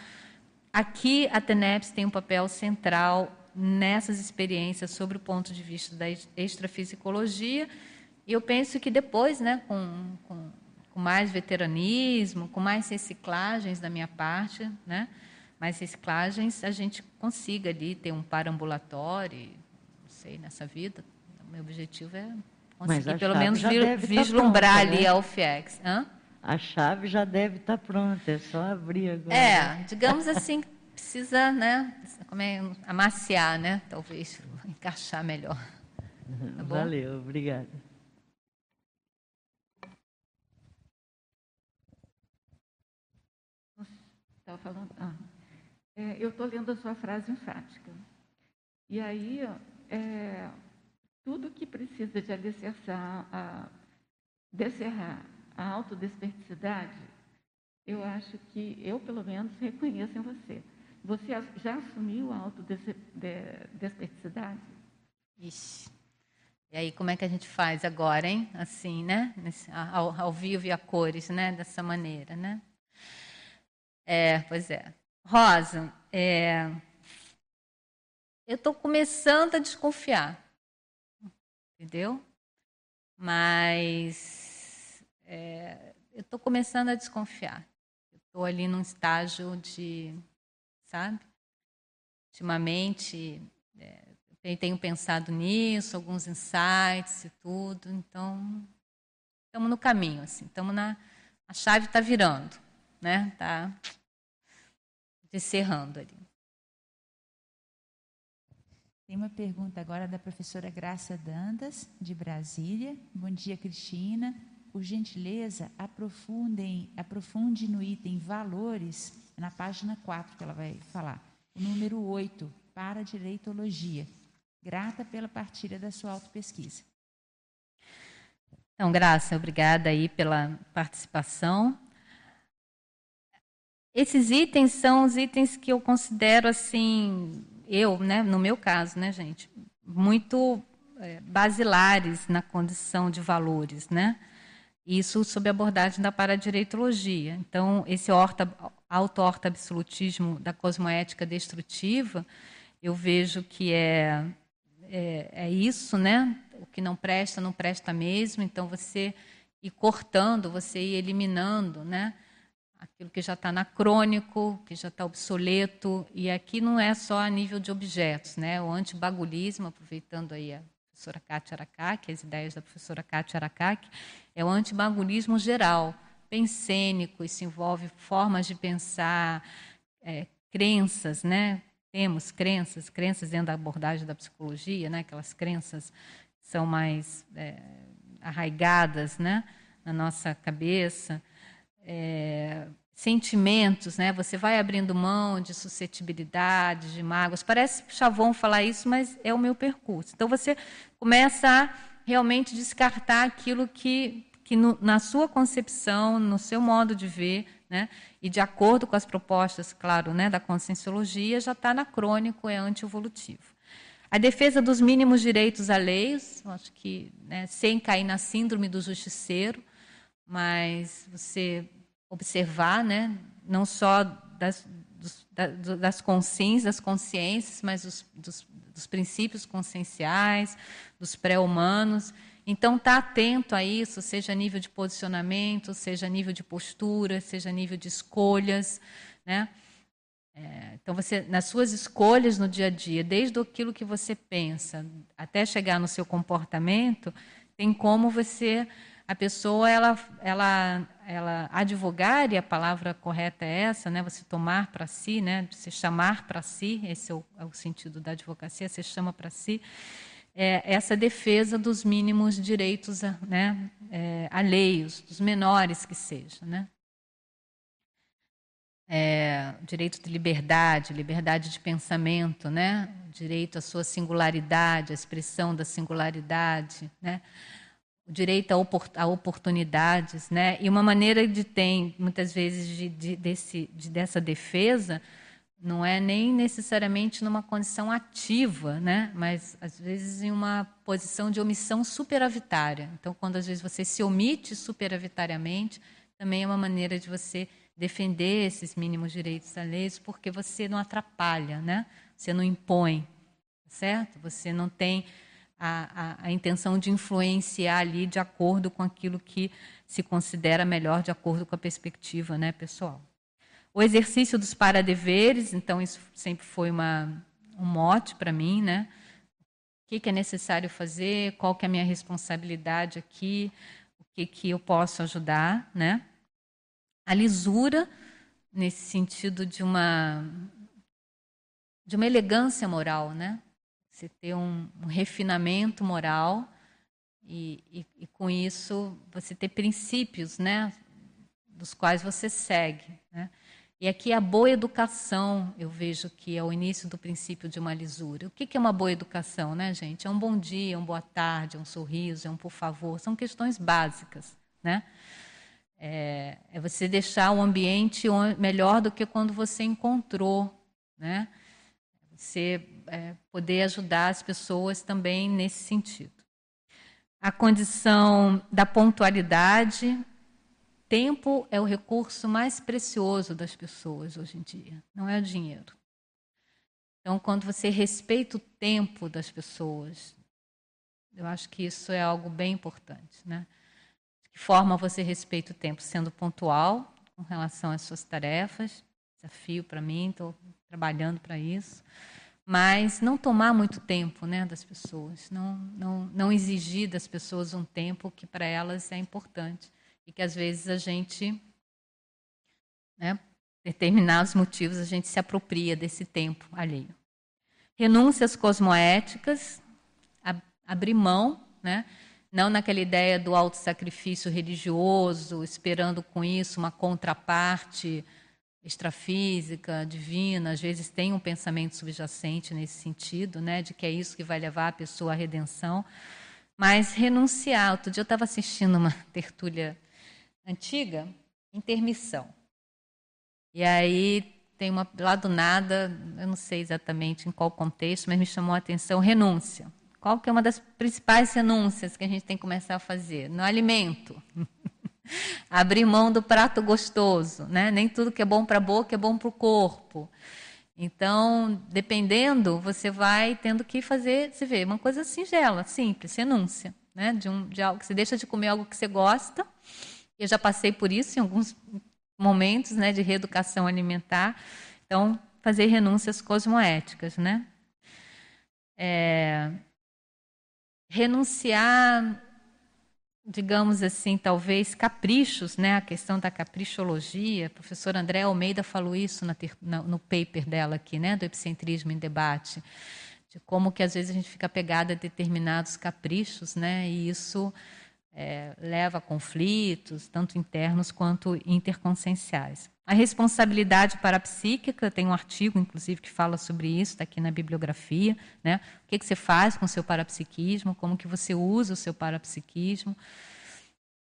aqui a TENEPS tem um papel central nessas experiências sobre o ponto de vista da extrafisicologia, e eu penso que depois, né, com mais veteranismo, com mais reciclagens da minha parte, né, mais reciclagens, a gente consiga ali ter um parambulatório, não sei, nessa vida. O meu objetivo é conseguir pelo menos vislumbrar pronta, ali, né, a UFIEX. Hã? A chave já deve estar pronta, é só abrir agora. É, digamos assim, precisa, né, como é, amaciar, né, talvez, encaixar melhor. Tá bom? Valeu, obrigada. Estava falando. Eu estou lendo a sua frase enfática. E aí, tudo que precisa de alicerçar, descerrar a autodesperticidade, eu acho que eu, pelo menos, reconheço em você. Você já assumiu a autodesperticidade? Ixi. E aí, como é que a gente faz agora, hein? Assim, né? Ao vivo e a cores, né? Dessa maneira, né? Pois é. Rosa, eu estou começando a desconfiar. Entendeu? Mas eu estou começando a desconfiar. Eu estou ali num estágio de... Sabe? Ultimamente, tenho pensado nisso, alguns insights e tudo. Então, estamos no caminho, assim. Estamos a chave está virando, né? Está descerrando ali. Tem uma pergunta agora da professora Graça Dandas, de Brasília. Bom dia, Cristina. Por gentileza, aprofunde no item valores, na página 4 que ela vai falar, o número 8, para direitologia. Grata pela partilha da sua autopesquisa. Então, Graça, obrigada aí pela participação. Esses itens são os itens que eu considero, assim, né, no meu caso, né, gente, muito basilares na condição de valores, né? Isso sob a abordagem da paradireitologia. Então, esse auto-horta-absolutismo da cosmoética destrutiva, eu vejo que é isso, né? O que não presta, não presta mesmo. Então, você ir cortando, você ir eliminando, né, aquilo que já está anacrônico, que já está obsoleto. E aqui não é só a nível de objetos, né? O antibagulismo, aproveitando aí a professora Kátia Aracaki, as ideias da professora Kátia Aracaki, é o antibagulismo geral, pensênico, isso envolve formas de pensar, crenças, né? Temos crenças dentro da abordagem da psicologia, né? Aquelas crenças que são mais arraigadas, né, na nossa cabeça, sentimentos, né? Você vai abrindo mão de suscetibilidades, de mágoas. Parece chavão falar isso, mas é o meu percurso. Então, você começa a realmente descartar aquilo que na sua concepção, no seu modo de ver, né, e de acordo com as propostas, claro, né, da conscienciologia, já está anacrônico, é antievolutivo. A defesa dos mínimos direitos alheios, acho que, né, sem cair na síndrome do justiceiro, mas você observar, né, não só das consciências, mas dos princípios conscienciais, dos pré-humanos. Então, está atento a isso, seja a nível de posicionamento, seja a nível de postura, seja a nível de escolhas, né? Então, você, nas suas escolhas no dia a dia, desde aquilo que você pensa até chegar no seu comportamento, tem como você... A pessoa, ela advogar, e a palavra correta é essa, né? Você tomar para si, né? Você chamar para si, esse é o sentido da advocacia, você chama para si, essa defesa dos mínimos direitos, né, alheios, dos menores que sejam, né? direito de liberdade, liberdade de pensamento, né? Direito à sua singularidade, à expressão da singularidade, né? O direito a oportunidades, né? E uma maneira de ter, muitas vezes, dessa defesa não é nem necessariamente numa condição ativa, né? Mas, às vezes, em uma posição de omissão superavitária. Então, quando, às vezes, você se omite superavitariamente, também é uma maneira de você defender esses mínimos direitos alheios, porque você não atrapalha, né? Você não impõe, certo? Você não tem a intenção de influenciar ali de acordo com aquilo que se considera melhor, de acordo com a perspectiva, né, pessoal. O exercício dos paradeveres, então isso sempre foi um mote para mim, né? O que é necessário fazer, qual que é a minha responsabilidade aqui, o que eu posso ajudar, né? A lisura, nesse sentido de uma elegância moral, né? Você ter um refinamento moral e com isso você ter princípios, né, dos quais você segue, né? E aqui a boa educação, eu vejo que é o início do princípio de uma lisura. O que é uma boa educação, né, gente? É um bom dia, é uma boa tarde, é um sorriso, é um por favor. São questões básicas, né? É você deixar o ambiente melhor do que quando você encontrou, né? Você poder ajudar as pessoas também nesse sentido. A condição da pontualidade. Tempo é o recurso mais precioso das pessoas hoje em dia, não é o dinheiro. Então, quando você respeita o tempo das pessoas, eu acho que isso é algo bem importante, né? De que forma você respeita o tempo? Sendo pontual com relação às suas tarefas, desafio para mim, estou trabalhando para isso, mas não tomar muito tempo, né, das pessoas, não exigir das pessoas um tempo que para elas é importante e que às vezes a gente, né, determinados motivos, a gente se apropria desse tempo alheio. Renúncias cosmoéticas, abrir mão, né, não naquela ideia do autossacrifício religioso, esperando com isso uma contraparte extrafísica, divina. Às vezes tem um pensamento subjacente nesse sentido, né, de que é isso que vai levar a pessoa à redenção, mas renunciar. Outro dia eu estava assistindo uma tertúlia antiga, intermissão, e aí tem uma, lá do nada, eu não sei exatamente em qual contexto, mas me chamou a atenção, renúncia. Qual que é uma das principais renúncias que a gente tem que começar a fazer? No alimento. Abrir mão do prato gostoso, né? Nem tudo que é bom para a boca é bom para o corpo. Então, dependendo, você vai tendo que fazer, se vê, uma coisa singela, simples, renúncia, né? De algo que você deixa de comer, algo que você gosta. Eu já passei por isso em alguns momentos, né, de reeducação alimentar. Então, fazer renúncias cosmoéticas, né? Renunciar, digamos assim, talvez caprichos, né? A questão da caprichologia. A professora Andréa Almeida falou isso no paper dela aqui, né? Do Epicentrismo em Debate, de como que às vezes a gente fica pegada a determinados caprichos, né? E isso leva a conflitos, tanto internos quanto interconscienciais. A responsabilidade parapsíquica, tem um artigo, inclusive, que fala sobre isso, está aqui na bibliografia, né? O que você faz com o seu parapsiquismo, como que você usa o seu parapsiquismo,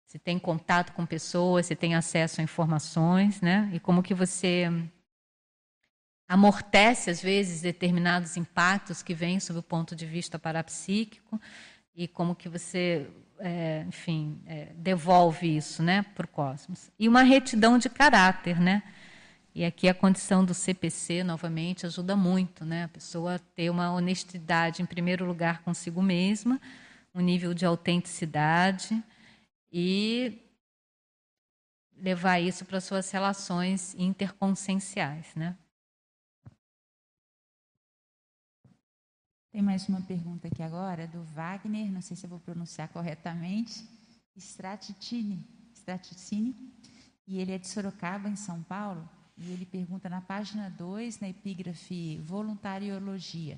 se tem contato com pessoas, se tem acesso a informações, né? E como que você amortece, às vezes, determinados impactos que vêm sob o ponto de vista parapsíquico e como que você devolve isso, né, para o cosmos. E uma retidão de caráter, né? E aqui a condição do CPC, novamente, ajuda muito, né? A pessoa ter uma honestidade, em primeiro lugar, consigo mesma, um nível de autenticidade e levar isso para suas relações interconscienciais, né? Tem mais uma pergunta aqui agora, do Wagner, não sei se eu vou pronunciar corretamente, Straticini, e ele é de Sorocaba, em São Paulo, e ele pergunta na página 2, na epígrafe Voluntariologia,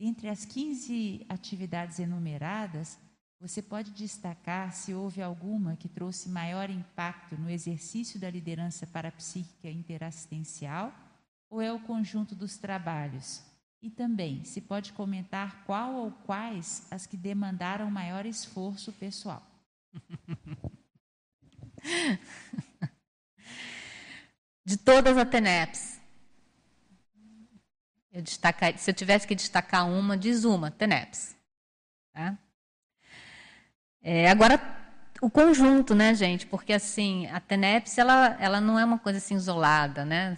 entre as 15 atividades enumeradas, Você pode destacar se houve alguma que trouxe maior impacto no exercício da liderança parapsíquica interassistencial ou é o conjunto dos trabalhos? E também, se pode comentar qual ou quais as que demandaram maior esforço pessoal. De todas as TENEPs, eu destacar, se eu tivesse que destacar uma, diz uma, TENEPs. Tá? Agora, o conjunto, né, gente? Porque, assim, a TENEPs, ela não é uma coisa assim isolada, né?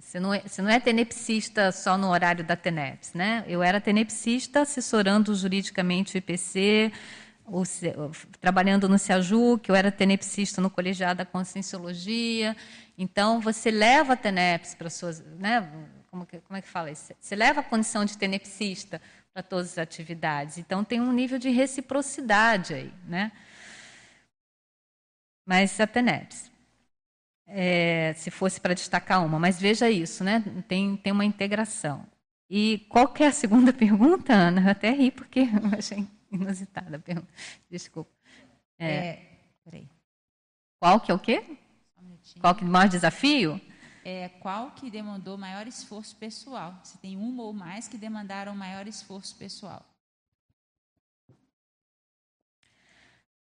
Você não é tenepsista só no horário da TENEPs, né? Eu era tenepsista assessorando juridicamente o IPC, trabalhando no SEAJUC, eu era tenepsista no colegiado da Conscienciologia. Então, você leva a TENEPs para suas... Né? Como é que fala isso? Você leva a condição de tenepsista para todas as atividades. Então, tem um nível de reciprocidade aí, né? Mas a TENEPs. Se fosse para destacar uma, mas veja isso, né? Tem uma integração. E qual que é a segunda pergunta, Ana? Eu até ri porque eu achei inusitada a pergunta. Desculpa. Peraí. Qual que é o quê? Só um minutinho. Qual que é o maior desafio? Qual que demandou maior esforço pessoal? Se tem uma ou mais que demandaram maior esforço pessoal.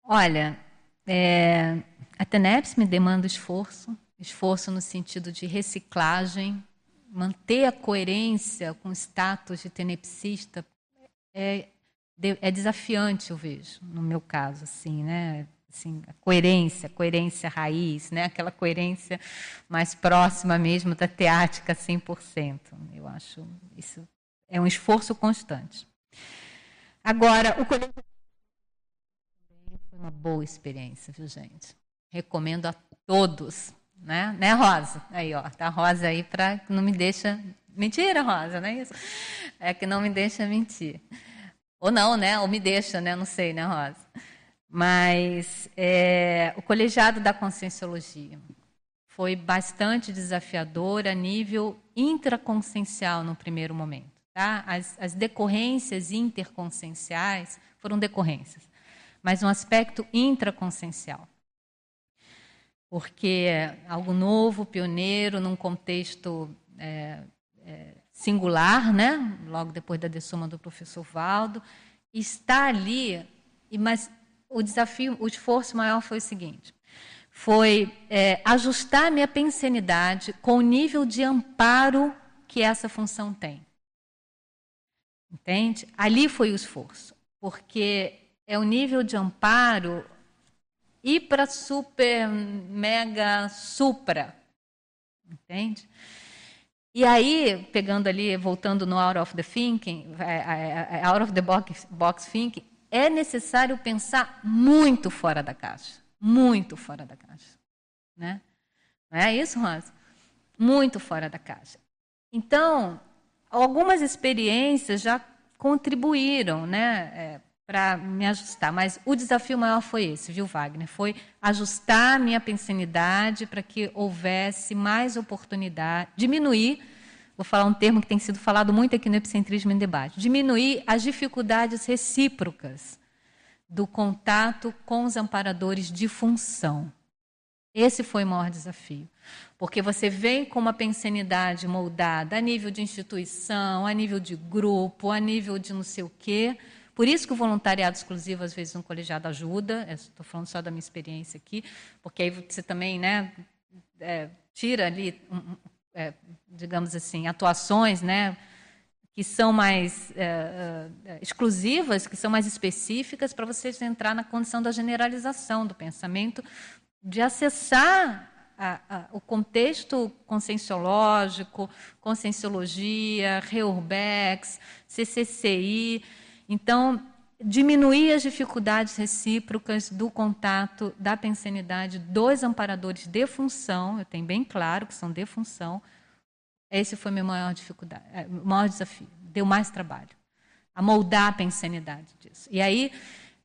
Olha, a TENEPs me demanda esforço no sentido de reciclagem, manter a coerência com o status de tenepsista é desafiante, eu vejo, no meu caso, assim, né? Assim, a coerência raiz, né? Aquela coerência mais próxima mesmo da teática 100%. Eu acho isso é um esforço constante. Agora, o colégio foi uma boa experiência, viu, gente? Recomendo a todos, né? Né, Rosa? Aí, ó, tá a Rosa aí para que não me deixa... Mentira, Rosa, não é isso? É que não me deixa mentir. Ou não, né? Ou me deixa, né? Não sei, né, Rosa? Mas o colegiado da Conscienciologia foi bastante desafiador a nível intraconsciencial no primeiro momento, tá? As decorrências interconscienciais foram decorrências, mas um aspecto intraconsciencial. Porque é algo novo, pioneiro, num contexto singular, né? Logo depois da dessoma do professor Valdo, está ali, mas o desafio, o esforço maior foi o seguinte, foi ajustar minha pensenidade com o nível de amparo que essa função tem. Entende? Ali foi o esforço, porque é o nível de amparo... ir para super, mega, supra. Entende? E aí, pegando ali, voltando no out of the thinking, out of the box thinking, é necessário pensar muito fora da caixa. Muito fora da caixa. Né? Não é isso, Rosa? Muito fora da caixa. Então, algumas experiências já contribuíram, né? Para me ajustar, mas o desafio maior foi esse, viu, Wagner? Foi ajustar a minha pensenidade para que houvesse mais oportunidade, diminuir, vou falar um termo que tem sido falado muito aqui no Epicentrismo em Debate, diminuir as dificuldades recíprocas do contato com os amparadores de função. Esse foi o maior desafio, porque você vem com uma pensenidade moldada a nível de instituição, a nível de grupo, a nível de não sei o quê. Por isso que o voluntariado exclusivo, às vezes, no colegiado ajuda. Estou falando só da minha experiência aqui, porque aí você também, né, tira ali, digamos assim, atuações, né, que são mais exclusivas, que são mais específicas, para você entrar na condição da generalização do pensamento, de acessar o contexto conscienciológico, conscienciologia, Reurbex, CCCI... Então, diminuir as dificuldades recíprocas do contato, da pensenidade dos amparadores de função, eu tenho bem claro que são de função, esse foi meu maior dificuldade, maior desafio, deu mais trabalho, a moldar a pensenidade disso. E aí,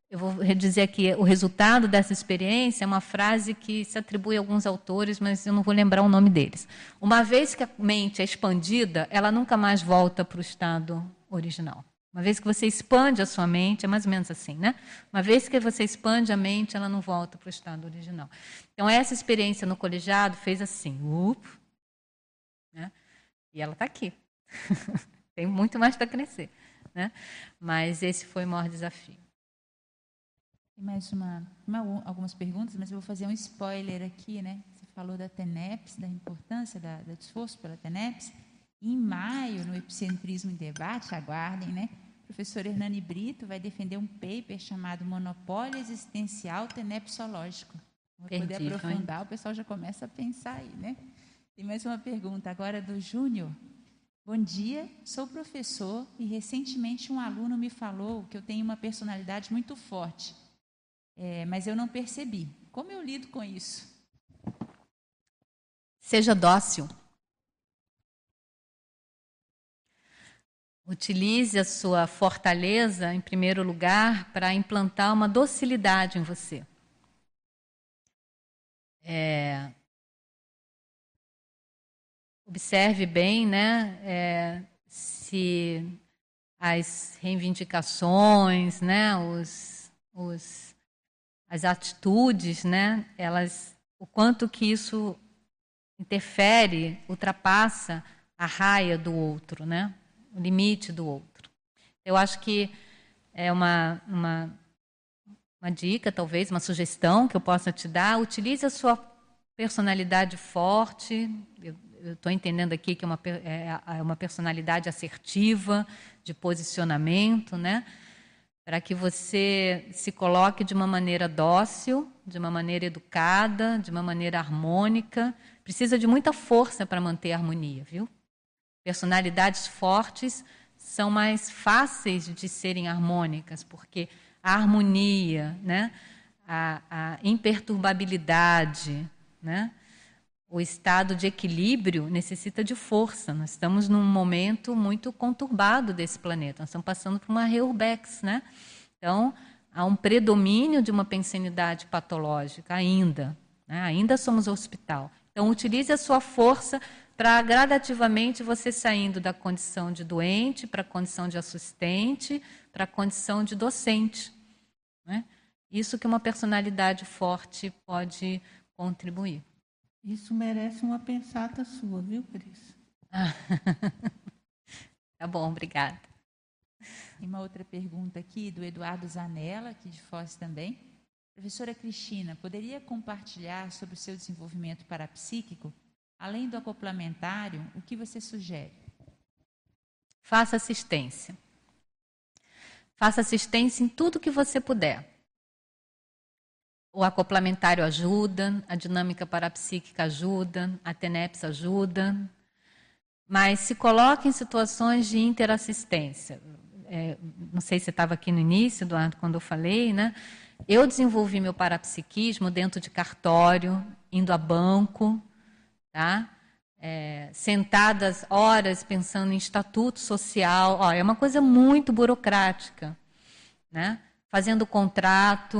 eu vou dizer aqui, o resultado dessa experiência é uma frase que se atribui a alguns autores, mas eu não vou lembrar o nome deles. Uma vez que a mente é expandida, ela nunca mais volta para o estado original. Uma vez que você expande a sua mente, é mais ou menos assim, né? Uma vez que você expande a mente, ela não volta para o estado original. Então, essa experiência no colegiado fez assim, né? E ela está aqui. Tem muito mais para crescer, né? Mas esse foi o maior desafio. Tem mais algumas perguntas, mas eu vou fazer um spoiler aqui, né? Você falou da TENEPS, da importância do esforço pela TENEPS. Em maio, no Epicentrismo em Debate, aguardem, né? O professor Hernani Brito vai defender um paper chamado Monopólio Existencial Tenepsológico. Vou poder aprofundar, o pessoal já começa a pensar aí, né? Tem mais uma pergunta agora do Júnior. Bom dia, sou professor e recentemente um aluno me falou que eu tenho uma personalidade muito forte, mas eu não percebi. Como eu lido com isso? Seja dócil. Utilize a sua fortaleza, em primeiro lugar, para implantar uma docilidade em você. Observe bem, né, se as reivindicações, né, as atitudes, né, o quanto que isso interfere, ultrapassa a raia do outro, né? O limite do outro. Eu acho que é uma dica, talvez, uma sugestão que eu possa te dar. Utilize a sua personalidade forte. Eu estou entendendo aqui que é uma personalidade assertiva, de posicionamento, né? Para que você se coloque de uma maneira dócil, de uma maneira educada, de uma maneira harmônica. Precisa de muita força para manter a harmonia, viu? Personalidades fortes são mais fáceis de serem harmônicas, porque a harmonia, né? A imperturbabilidade, né? O estado de equilíbrio necessita de força. Nós estamos num momento muito conturbado desse planeta, nós estamos passando por uma reurbex, né? Então, há um predomínio de uma pensanidade patológica ainda, né? Ainda somos hospital. Então, utilize a sua força para gradativamente você saindo da condição de doente para a condição de assistente, para a condição de docente, né? Isso que uma personalidade forte pode contribuir. Isso merece uma pensata sua, viu, Cris? Tá bom, obrigada. Tem uma outra pergunta aqui do Eduardo Zanella, aqui de Foz também. Professora Cristina, poderia compartilhar sobre o seu desenvolvimento parapsíquico? Além do acoplamentário, o que você sugere? Faça assistência. Faça assistência em tudo que você puder. O acoplamentário ajuda, a dinâmica parapsíquica ajuda, a TENEPS ajuda, mas se coloque em situações de interassistência. Não sei se você estava aqui no início, Eduardo, quando eu falei, né? Eu desenvolvi meu parapsiquismo dentro de cartório, indo a banco, tá? Sentadas horas pensando em estatuto social. É uma coisa muito burocrática, né? Fazendo contrato,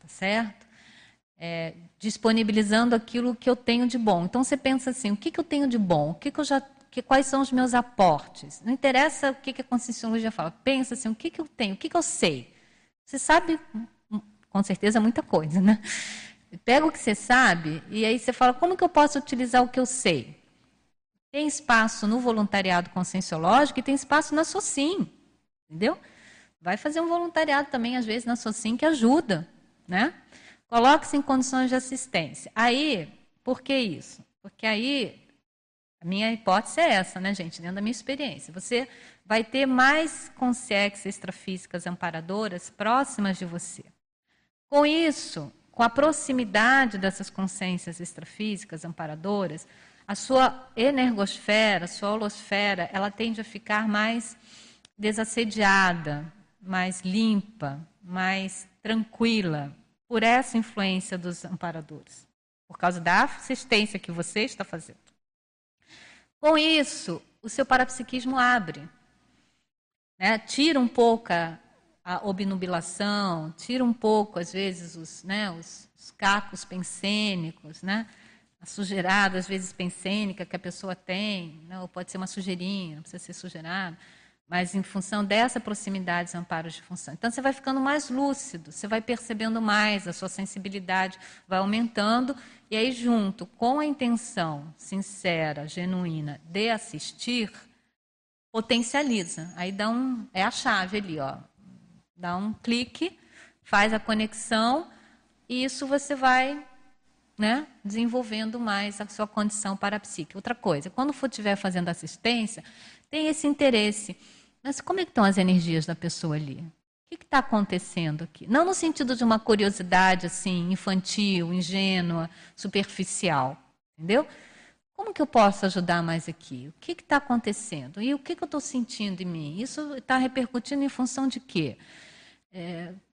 tá certo? Disponibilizando aquilo que eu tenho de bom. Então você pensa assim, o que, que eu tenho de bom? O que, que eu já, quais são os meus aportes? Não interessa o que, que a Conscienciologia fala. Pensa assim, o que, que eu tenho? O que, que eu sei? Você sabe, com certeza, muita coisa, né? Pega o que você sabe e aí você fala, como que eu posso utilizar o que eu sei? Tem espaço no voluntariado conscienciológico e tem espaço na SOCIM, entendeu? Vai fazer um voluntariado também, às vezes, na SOCIM, que ajuda, né? Coloque-se em condições de assistência. Aí, por que isso? Porque aí, a minha hipótese é essa, né, gente? Dentro da minha experiência. Você vai ter mais consciências extrafísicas amparadoras próximas de você. Com isso... Com a proximidade dessas consciências extrafísicas amparadoras, a sua energosfera, a sua holosfera, ela tende a ficar mais desassediada, mais limpa, mais tranquila, por essa influência dos amparadores, por causa da assistência que você está fazendo. Com isso, o seu parapsiquismo abre, né? Tira um pouco a obnubilação, tira um pouco, às vezes, os cacos pensênicos, né? A sugerada, às vezes, pensênica que a pessoa tem, né? Ou pode ser uma sujeirinha, não precisa ser sugerada. Mas em função dessa proximidade, os amparos de função. Então, você vai ficando mais lúcido, você vai percebendo mais, a sua sensibilidade vai aumentando. E aí, junto com a intenção sincera, genuína de assistir, potencializa. Aí dá um... é a chave ali, ó. Dá um clique, faz a conexão e isso você vai... né, desenvolvendo mais a sua condição parapsíquica. Outra coisa, quando for estiver fazendo assistência, tem esse interesse. Mas como é que estão as energias da pessoa ali? O que está acontecendo aqui? Não no sentido de uma curiosidade assim, infantil, ingênua, superficial. Entendeu? Como que eu posso ajudar mais aqui? O que está acontecendo? E o que, que eu estou sentindo em mim? Isso está repercutindo em função de quê?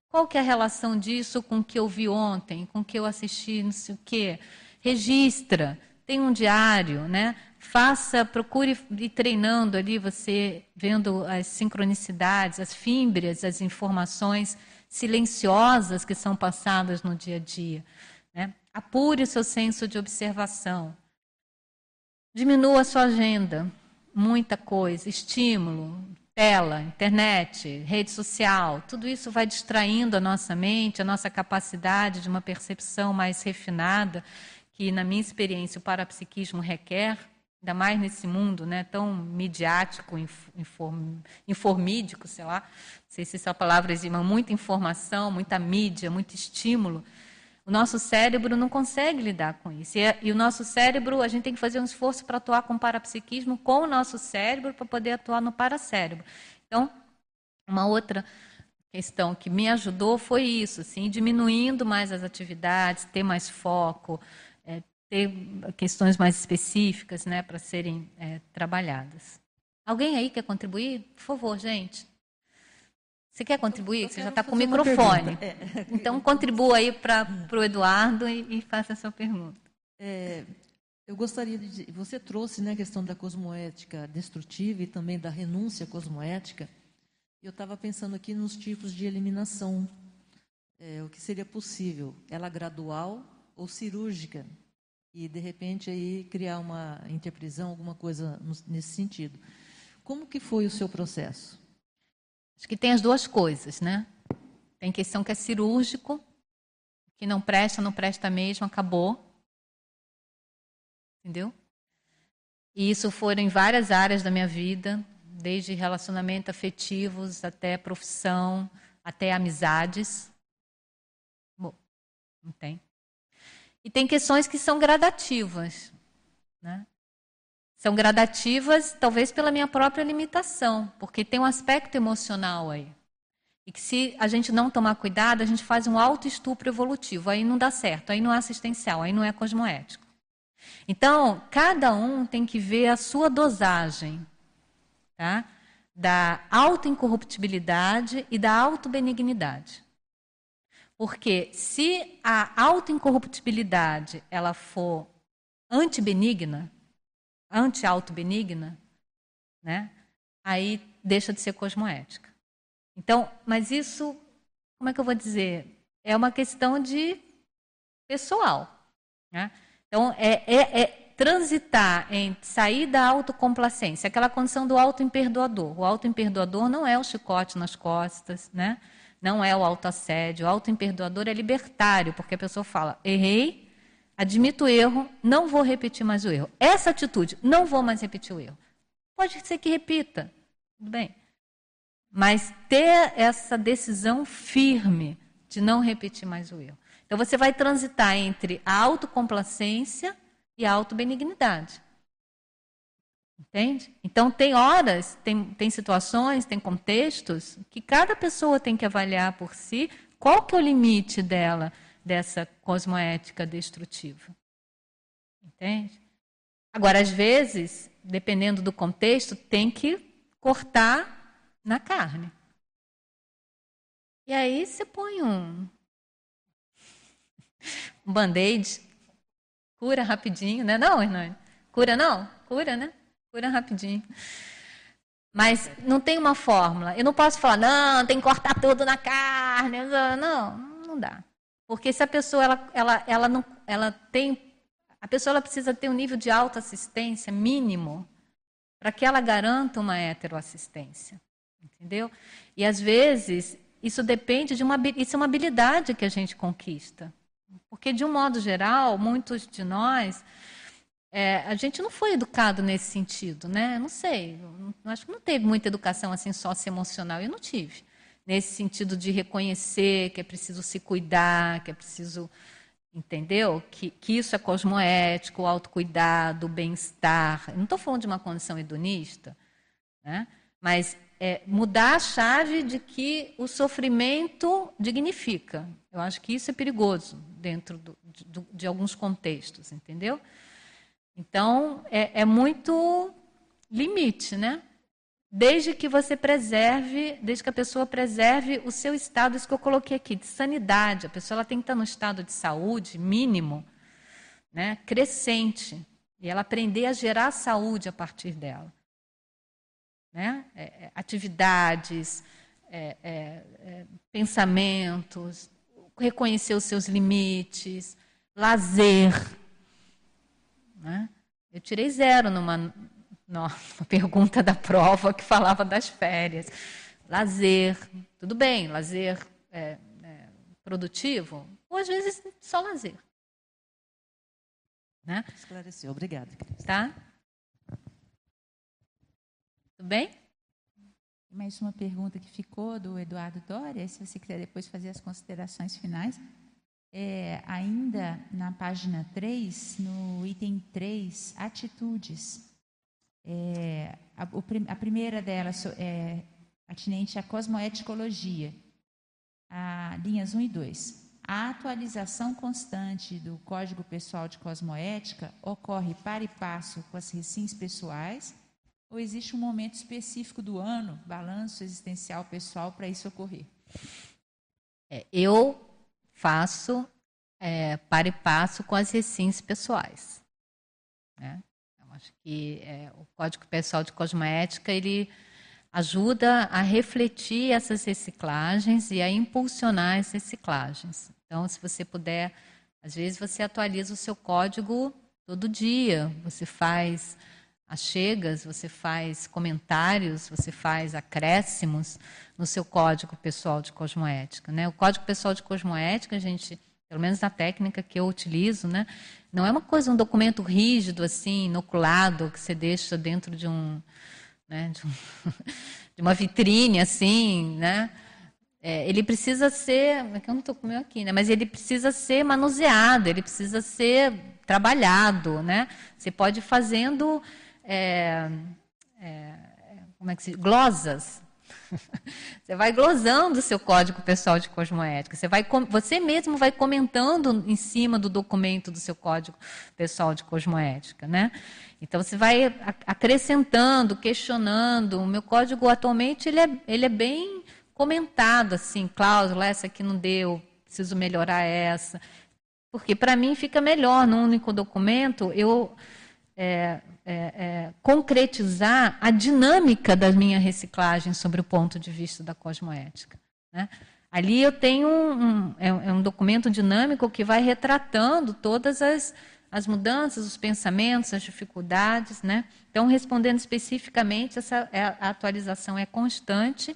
Qual que é a relação disso com o que eu vi ontem, com o que eu assisti, não sei o quê? Registra, tem um diário, né? Faça, procure ir treinando ali, você vendo as sincronicidades, as fímbrias, as informações silenciosas que são passadas no dia a dia, né? Apure o seu senso de observação. Diminua a sua agenda, muita coisa, estímulo. Tela, internet, rede social, tudo isso vai distraindo a nossa mente, a nossa capacidade de uma percepção mais refinada, que na minha experiência o parapsiquismo requer, ainda mais nesse mundo, né, tão midiático, informídico, sei lá, não sei se essa palavra existe, mas muita informação, muita mídia, muito estímulo. O nosso cérebro não consegue lidar com isso. E o nosso cérebro, a gente tem que fazer um esforço para atuar com o parapsiquismo, com o nosso cérebro, para poder atuar no paracérebro. Então, uma outra questão que me ajudou foi isso, assim, diminuindo mais as atividades, ter mais foco, ter questões mais específicas, né, para serem trabalhadas. Alguém aí quer contribuir? Por favor, gente. Você quer contribuir? Você já está com o microfone. Então, contribua aí para o Eduardo e faça a sua pergunta. Eu gostaria de dizer, você trouxe, né, a questão da cosmoética destrutiva e também da renúncia cosmoética. Eu estava pensando aqui nos tipos de eliminação. O que seria possível? Ela gradual ou cirúrgica? E, de repente, aí criar uma interprisão, alguma coisa nesse sentido. Como que foi o seu processo? Acho que tem as duas coisas, né? Tem questão que é cirúrgico, que não presta mesmo, acabou. Entendeu? E isso foram em várias áreas da minha vida, desde relacionamentos afetivos até profissão, até amizades. Bom, não tem. E tem questões que são gradativas, né? São gradativas, talvez pela minha própria limitação, porque tem um aspecto emocional aí. E que se a gente não tomar cuidado, a gente faz um autoestupro evolutivo, aí não dá certo, aí não é assistencial, aí não é cosmoético. Então, cada um tem que ver a sua dosagem, tá? Da autoincorruptibilidade e da autobenignidade. Porque se a autoincorruptibilidade ela for antibenigna, anti-auto-benigna, né? Aí deixa de ser cosmoética. Então, mas isso, como é que eu vou dizer? É uma questão de pessoal, né? Então, transitar em sair da autocomplacência, aquela condição do auto-imperdoador. O auto-imperdoador não é o chicote nas costas, né? Não é o auto-assédio. O auto-imperdoador é libertário, porque a pessoa fala, errei, admito o erro, não vou repetir mais o erro. Essa atitude, não vou mais repetir o erro. Pode ser que repita, tudo bem. Mas ter essa decisão firme de não repetir mais o erro. Então você vai transitar entre a autocomplacência e a autobenignidade. Entende? Então tem horas, tem situações, tem contextos que cada pessoa tem que avaliar por si qual que é o limite dela, dessa cosmoética destrutiva. Entende? Agora, às vezes, dependendo do contexto, tem que cortar na carne. E aí você põe um band-aid, cura rapidinho, né? Não, Hernani? Cura não? Cura, né? Cura rapidinho. Mas não tem uma fórmula. Eu não posso falar, não, tem que cortar tudo na carne. Não, não dá. Porque se a pessoa ela precisa ter um nível de autoassistência mínimo para que ela garanta uma heteroassistência, entendeu? E às vezes isso depende de uma, isso é uma habilidade que a gente conquista, porque de um modo geral, muitos de nós, a gente não foi educado nesse sentido, né? Não sei, acho que não teve muita educação assim socioemocional, eu não tive, nesse sentido de reconhecer que é preciso se cuidar, que é preciso, entendeu? Que isso é cosmoético, autocuidado, bem-estar. Eu não estou falando de uma condição hedonista, né? Mas mudar a chave de que o sofrimento dignifica. Eu acho que isso é perigoso dentro de alguns contextos, entendeu? Então, é muito limite, né? Desde que a pessoa preserve o seu estado, isso que eu coloquei aqui, de sanidade. A pessoa ela tem que estar num estado de saúde mínimo, né, crescente, e ela aprender a gerar saúde a partir dela. Né? Atividades, pensamentos, reconhecer os seus limites, lazer. Né? Eu tirei 0 numa... Nossa, pergunta da prova que falava das férias. Lazer, tudo bem, lazer produtivo, ou às vezes só lazer. Né? Esclareceu, obrigada, Cris. Tá? Tudo bem? Mais uma pergunta que ficou do Eduardo Doria, se você quiser depois fazer as considerações finais. Ainda na página 3, no item 3, atitudes. A primeira delas é atinente à cosmoeticologia, a linhas 1 e 2. A atualização constante do Código Pessoal de Cosmoética ocorre par e passo com as recins pessoais ou existe um momento específico do ano, balanço existencial pessoal, para isso ocorrer? Eu faço par e passo com as recins pessoais, né? Acho que o Código Pessoal de Cosmoética ele ajuda a refletir essas reciclagens e a impulsionar as reciclagens. Então, se você puder, às vezes você atualiza o seu código todo dia, você faz achegas, você faz comentários, você faz acréscimos no seu Código Pessoal de Cosmoética, né? O Código Pessoal de Cosmoética, a gente... pelo menos na técnica que eu utilizo, né? Não é uma coisa, um documento rígido, assim, inoculado, que você deixa dentro de um, né, de uma vitrine, assim, né? Ele precisa ser, que eu não estou com o meu aqui, né? Mas ele precisa ser manuseado, ele precisa ser trabalhado, né? Você pode ir fazendo, como é que se diz? Glosas. Você vai glosando o seu Código Pessoal de Cosmoética, você mesmo vai comentando em cima do documento do seu Código Pessoal de Cosmoética, né? Então você vai acrescentando, questionando. O meu código atualmente ele é bem comentado, assim, cláusula, essa aqui não deu, preciso melhorar essa, porque para mim fica melhor num único documento eu concretizar a dinâmica da minha reciclagem sobre o ponto de vista da cosmoética, né? Ali eu tenho um documento dinâmico que vai retratando todas as mudanças, os pensamentos, as dificuldades, né? Então, respondendo especificamente, a atualização é constante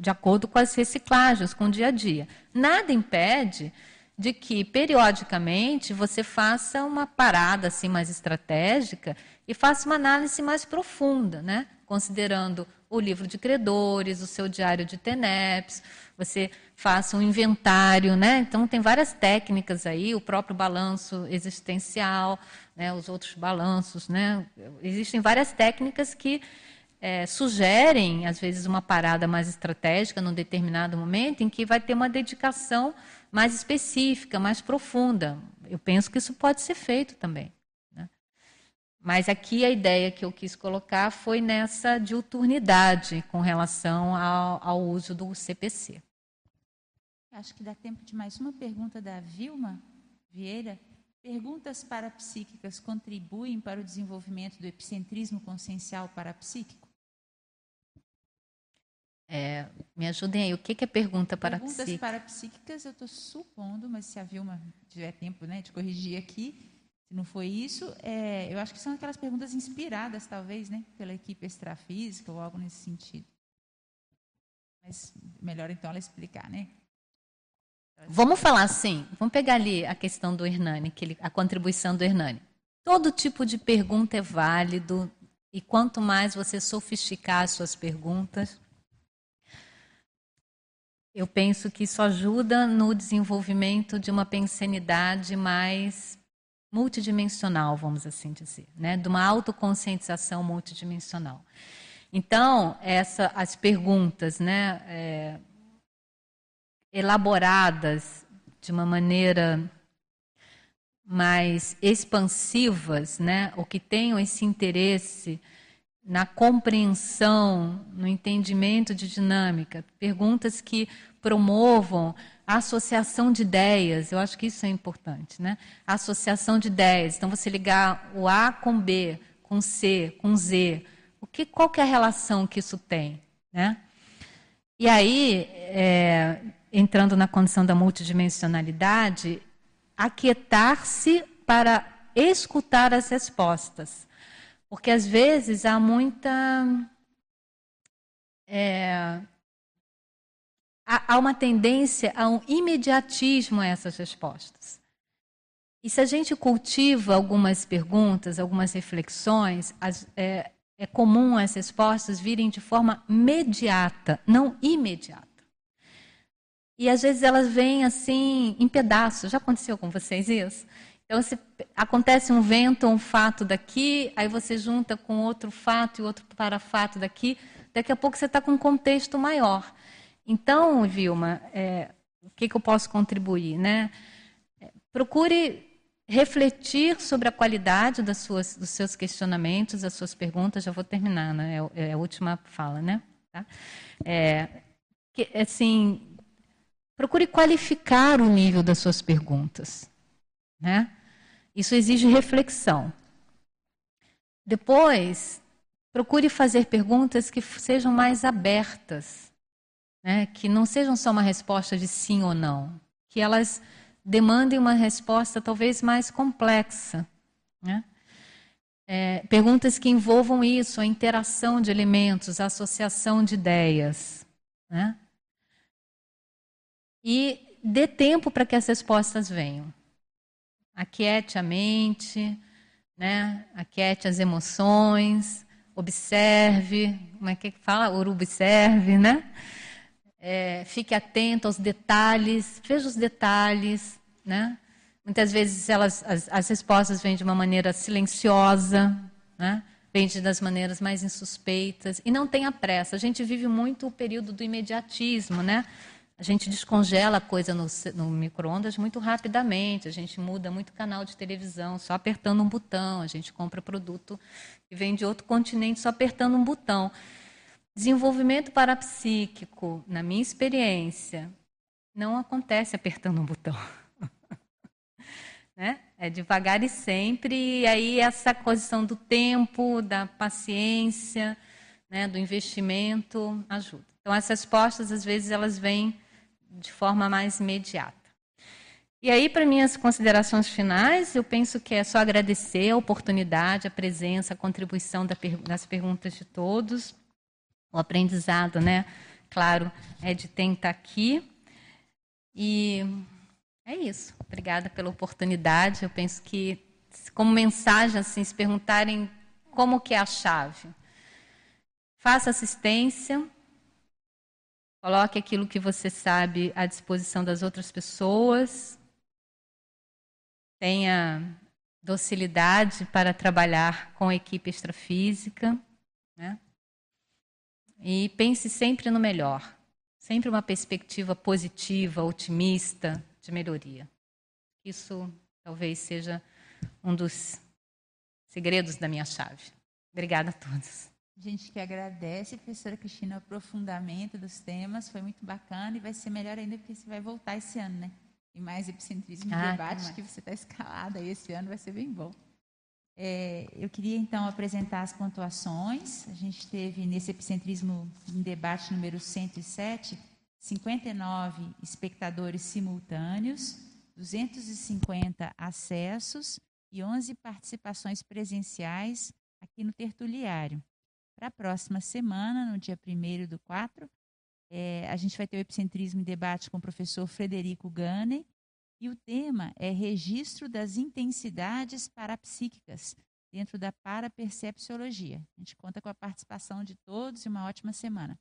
de acordo com as reciclagens, com o dia a dia. Nada impede de que, periodicamente, você faça uma parada assim, mais estratégica e faça uma análise mais profunda, né? Considerando o livro de credores, o seu diário de TENEPS, você faça um inventário, né? Então, tem várias técnicas aí, o próprio balanço existencial, né? Os outros balanços, né? Existem várias técnicas que sugerem, às vezes, uma parada mais estratégica num determinado momento em que vai ter uma dedicação mais específica, mais profunda. Eu penso que isso pode ser feito também, né? Mas aqui a ideia que eu quis colocar foi nessa diuturnidade com relação ao uso do CPC. Acho que dá tempo de mais uma pergunta da Vilma Vieira. Perguntas parapsíquicas contribuem para o desenvolvimento do epicentrismo consciencial parapsíquico? Me ajudem aí, o que é pergunta parapsíquica? Perguntas parapsíquicas, eu estou supondo, mas se a Vilma tiver tempo, né, de corrigir aqui, Se não foi isso, eu acho que são aquelas perguntas inspiradas, talvez, né, pela equipe extrafísica ou algo nesse sentido. Mas melhor, então, ela explicar, né? Vamos falar assim, vamos pegar ali a questão do Hernani, a contribuição do Hernani. Todo tipo de pergunta é válido e quanto mais você sofisticar as suas perguntas, eu penso que isso ajuda no desenvolvimento de uma pensanidade mais multidimensional, vamos assim dizer, né? De uma autoconscientização multidimensional. Então, as perguntas, né, elaboradas de uma maneira mais expansivas, né, ou que tenham esse interesse na compreensão, no entendimento de dinâmica, perguntas que promovam a associação de ideias, eu acho que isso é importante, né? A associação de ideias, então você ligar o A com B, com C, com Z, qual que é a relação que isso tem, né? E aí, entrando na condição da multidimensionalidade, aquietar-se para escutar as respostas. Porque, às vezes, há muita... há uma tendência a um imediatismo a essas respostas. E se a gente cultiva algumas perguntas, algumas reflexões, é comum as respostas virem de forma mediata, não imediata. E às vezes elas vêm assim, em pedaços. Já aconteceu com vocês isso? Então, acontece um vento, um fato daqui, aí você junta com outro fato e outro parafato daqui, daqui a pouco você está com um contexto maior. Então, Vilma, o que eu posso contribuir, né? Procure refletir sobre a qualidade dos seus questionamentos, das suas perguntas. Já vou terminar, né? É a última fala, né? Tá? Assim, procure qualificar o nível das suas perguntas, né? Isso exige reflexão. Depois, procure fazer perguntas que sejam mais abertas, né? Que não sejam só uma resposta de sim ou não, que elas demandem uma resposta talvez mais complexa, né? Perguntas que envolvam isso, a interação de elementos, a associação de ideias, né? E dê tempo para que as respostas venham. Aquiete a mente, né? Aquiete as emoções, observe, como é que fala? Observe, né? Fique atento aos detalhes, veja os detalhes. Né? Muitas vezes as respostas vêm de uma maneira silenciosa, né? Vêm das maneiras mais insuspeitas e não tenha pressa. A gente vive muito o período do imediatismo, né? A gente descongela a coisa no micro-ondas muito rapidamente, a gente muda muito canal de televisão só apertando um botão, a gente compra produto que vem de outro continente só apertando um botão. Desenvolvimento parapsíquico, na minha experiência, não acontece apertando um botão. Né? É devagar e sempre, e aí essa condição do tempo, da paciência, né, do investimento, ajuda. Então, essas respostas, às vezes, elas vêm de forma mais imediata. E aí, para minhas considerações finais, eu penso que é só agradecer a oportunidade, a presença, a contribuição das perguntas de todos, o aprendizado, né? Claro, é de tentar aqui. E... é isso. Obrigada pela oportunidade. Eu penso que, como mensagem, assim, se perguntarem como que é a chave. Faça assistência, coloque aquilo que você sabe à disposição das outras pessoas, tenha docilidade para trabalhar com a equipe extrafísica, né? E pense sempre no melhor, sempre uma perspectiva positiva, otimista, de melhoria. Isso talvez seja um dos segredos da minha chave. Obrigada a todos. A gente que agradece, professora Cristina, o aprofundamento dos temas, foi muito bacana e vai ser melhor ainda porque você vai voltar esse ano, né? E mais epicentrismo de debate, que você está escalada aí esse ano, vai ser bem bom. Eu queria, então, apresentar as pontuações. A gente teve, nesse epicentrismo em debate número 107, 59 espectadores simultâneos, 250 acessos, e 11 participações presenciais aqui no Tertuliário. Para a próxima semana, no dia 1º do 4, a gente vai ter o Epicentrismo em Debate com o professor Frederico Gane, e o tema é Registro das Intensidades Parapsíquicas dentro da Parapercepciologia. A gente conta com a participação de todos e uma ótima semana.